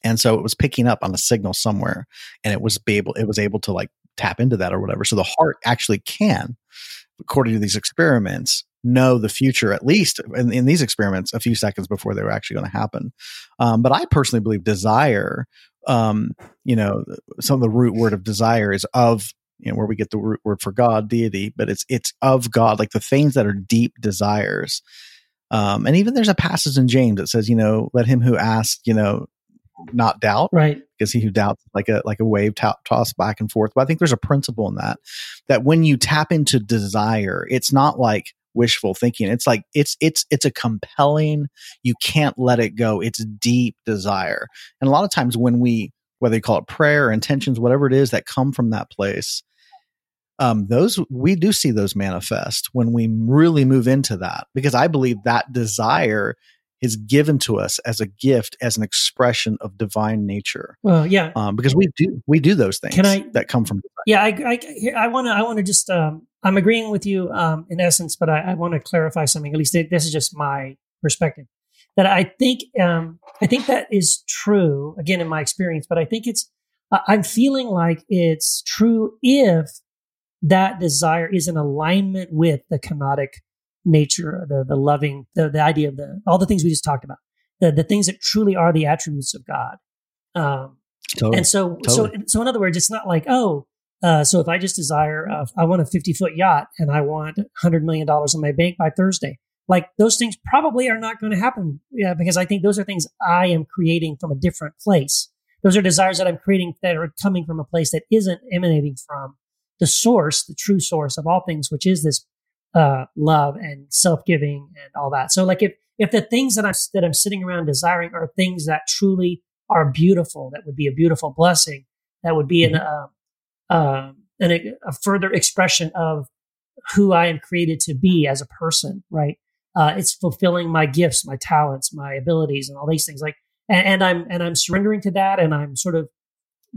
And so it was picking up on a signal somewhere, and it was be able, it was able to like tap into that or whatever. So the heart actually can, according to these experiments, know the future, at least in, in these experiments, a few seconds before they were actually going to happen. Um, but I personally believe desire, um, you know, some of the root word of desire is of, you know, where we get the root word for God, deity, but it's, it's of God, like the things that are deep desires. Um, and even there's a passage in James that says, you know, let him who asks, you know, not doubt, right? Because he who doubts like a like a wave t- tossed back and forth. But I think there's a principle in that, that when you tap into desire, it's not like wishful thinking. It's like it's it's it's a compelling. You can't let it go. It's deep desire. And a lot of times when we, whether you call it prayer or intentions, whatever it is that come from that place, um, those we do see those manifest when we really move into that. Because I believe that desire is given to us as a gift, as an expression of divine nature. Well, yeah, um, because we do we do those things Can I, that come from. Divine. Yeah, I I want to I want to just um, I'm agreeing with you um, in essence, but I, I want to clarify something. At least this is just my perspective. That I think um, I think that is true again in my experience, but I think it's I'm feeling like it's true if that desire is in alignment with the kenotic nature, the the loving, the the idea of the all the things we just talked about, the the things that truly are the attributes of God. Um, totally. And so, totally. so, so in other words, it's not like oh, uh, so if I just desire, uh, I want a fifty-foot yacht and I want one hundred million dollars in my bank by Thursday. Like those things probably are not going to happen, yeah, because I think those are things I am creating from a different place. Those are desires that I'm creating that are coming from a place that isn't emanating from the source, the true source of all things, which is this. Uh, love and self-giving and all that. So like if, if the things that I'm, that I'm sitting around desiring are things that truly are beautiful, that would be a beautiful blessing, that would be an, uh, uh, an, a further expression of who I am created to be as a person, right? Uh, it's fulfilling my gifts, my talents, my abilities, and all these things like, and, and I'm, and I'm surrendering to that. And I'm sort of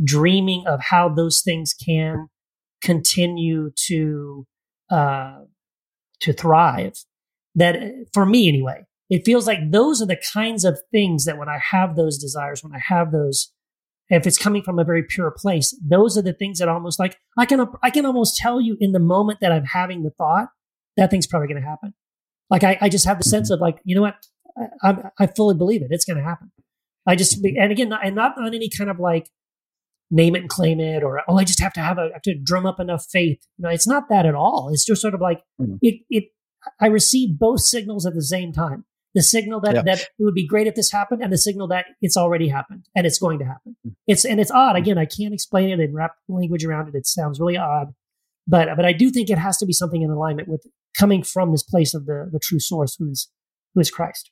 dreaming of how those things can continue to, uh, to thrive. That for me anyway, it feels like those are the kinds of things that when I have those desires, when I have those, if it's coming from a very pure place, those are the things that almost like, I can, I can almost tell you in the moment that I'm having the thought, that thing's probably going to happen. Like I, I just have the sense of like, you know what? I, I, I fully believe it. It's going to happen. I just, and again, and not on any kind of like name it and claim it, or, oh, I just have to have a, have to drum up enough faith. You know, it's not that at all. It's just sort of like mm-hmm. it, it, I receive both signals at the same time. The signal that, yeah. that it would be great if this happened, and the signal that it's already happened and it's going to happen. Mm-hmm. It's, and it's odd. Again, I can't explain it and wrap language around it. It sounds really odd, but, but I do think it has to be something in alignment with coming from this place of the, the true source who is, who is Christ.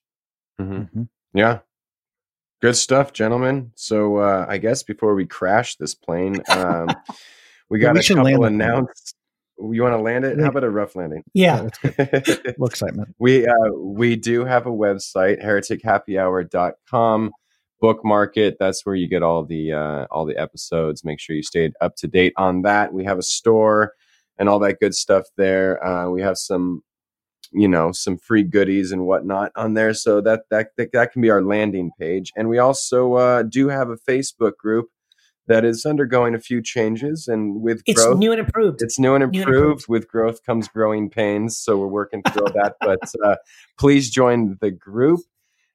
Mm-hmm. Yeah. Good stuff, gentlemen. So uh, I guess before we crash this plane, um, we got we a couple announced. You want to land it? How about a rough landing? Yeah. Excitement. We uh, we do have a website, heretic happy hour dot com. Bookmark it. That's where you get all the uh, all the episodes. Make sure you stayed up to date on that. We have a store and all that good stuff there. Uh, we have some. You know, some free goodies and whatnot on there. So that, that, that, that can be our landing page. And we also uh, do have a Facebook group that is undergoing a few changes and with it's growth. It's new and improved. It's new and improved. New and improved. With growth comes growing pains. So we're working through that, but uh, please join the group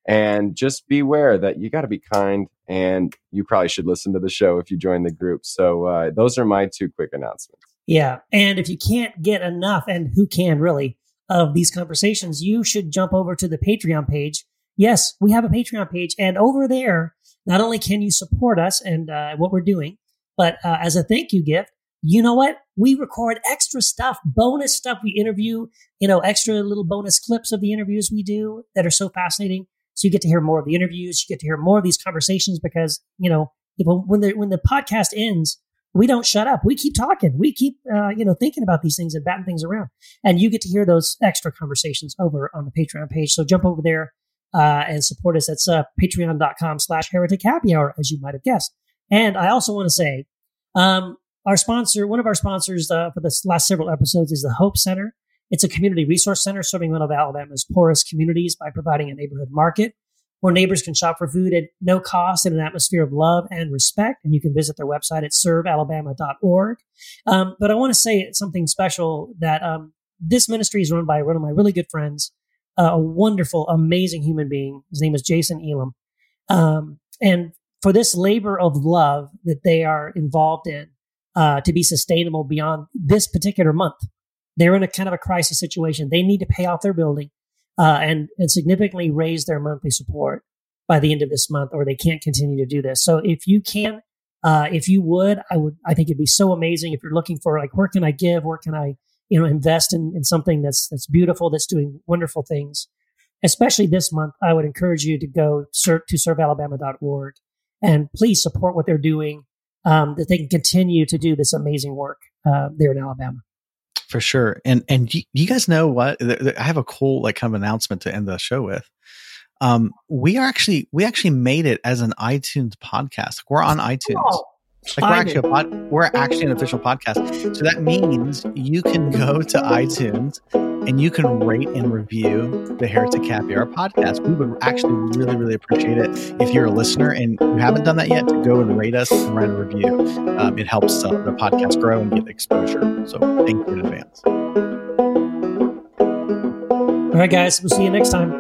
and just beware that you got to be kind and you probably should listen to the show if you join the group. So uh, those are my two quick announcements. Yeah. And if you can't get enough, and who can really, of these conversations, you should jump over to the Patreon page. Yes, we have a Patreon page, and over there, not only can you support us and uh, what we're doing, but uh, as a thank you gift, you know what? We record extra stuff, bonus stuff. We interview, you know, extra little bonus clips of the interviews we do that are so fascinating. So you get to hear more of the interviews. You get to hear more of these conversations because, you know, people, when the when the podcast ends, we don't shut up. We keep talking. We keep, uh, you know, thinking about these things and batting things around. And you get to hear those extra conversations over on the Patreon page. So jump over there uh, and support us. That's uh, patreon.com slash Heretic Happy Hour, as you might have guessed. And I also want to say um, our sponsor, one of our sponsors uh, for the last several episodes is the Hope Center. It's a community resource center serving one of Alabama's poorest communities by providing a neighborhood market where neighbors can shop for food at no cost in an atmosphere of love and respect. And you can visit their website at serve alabama dot org. Um, but I want to say something special that um, this ministry is run by one of my really good friends, uh, a wonderful, amazing human being. His name is Jason Elam. Um, and for this labor of love that they are involved in uh, to be sustainable beyond this particular month, they're in a kind of a crisis situation. They need to pay off their building. Uh, and, and significantly raise their monthly support by the end of this month, or they can't continue to do this. So if you can, uh, if you would, I would, I think it'd be so amazing if you're looking for like, where can I give? Where can I, you know, invest in, in something that's, that's beautiful, that's doing wonderful things, especially this month. I would encourage you to go ser- to serve alabama dot org and please support what they're doing, um, that they can continue to do this amazing work uh, there in Alabama. For sure. And and you, you guys know what? I have a cool like kind of announcement to end the show with. Um, we are actually we actually made it as an iTunes podcast. We're on iTunes. Oh, like we're actually a pod, we're actually an official podcast. So that means you can go to iTunes and you can rate and review the Heretic Happy Hour podcast. We would actually really, really appreciate it. If you're a listener and you haven't done that yet, to go and rate us and write a review. Um, it helps uh, the podcast grow and get exposure. So thank you in advance. All right, guys. We'll see you next time.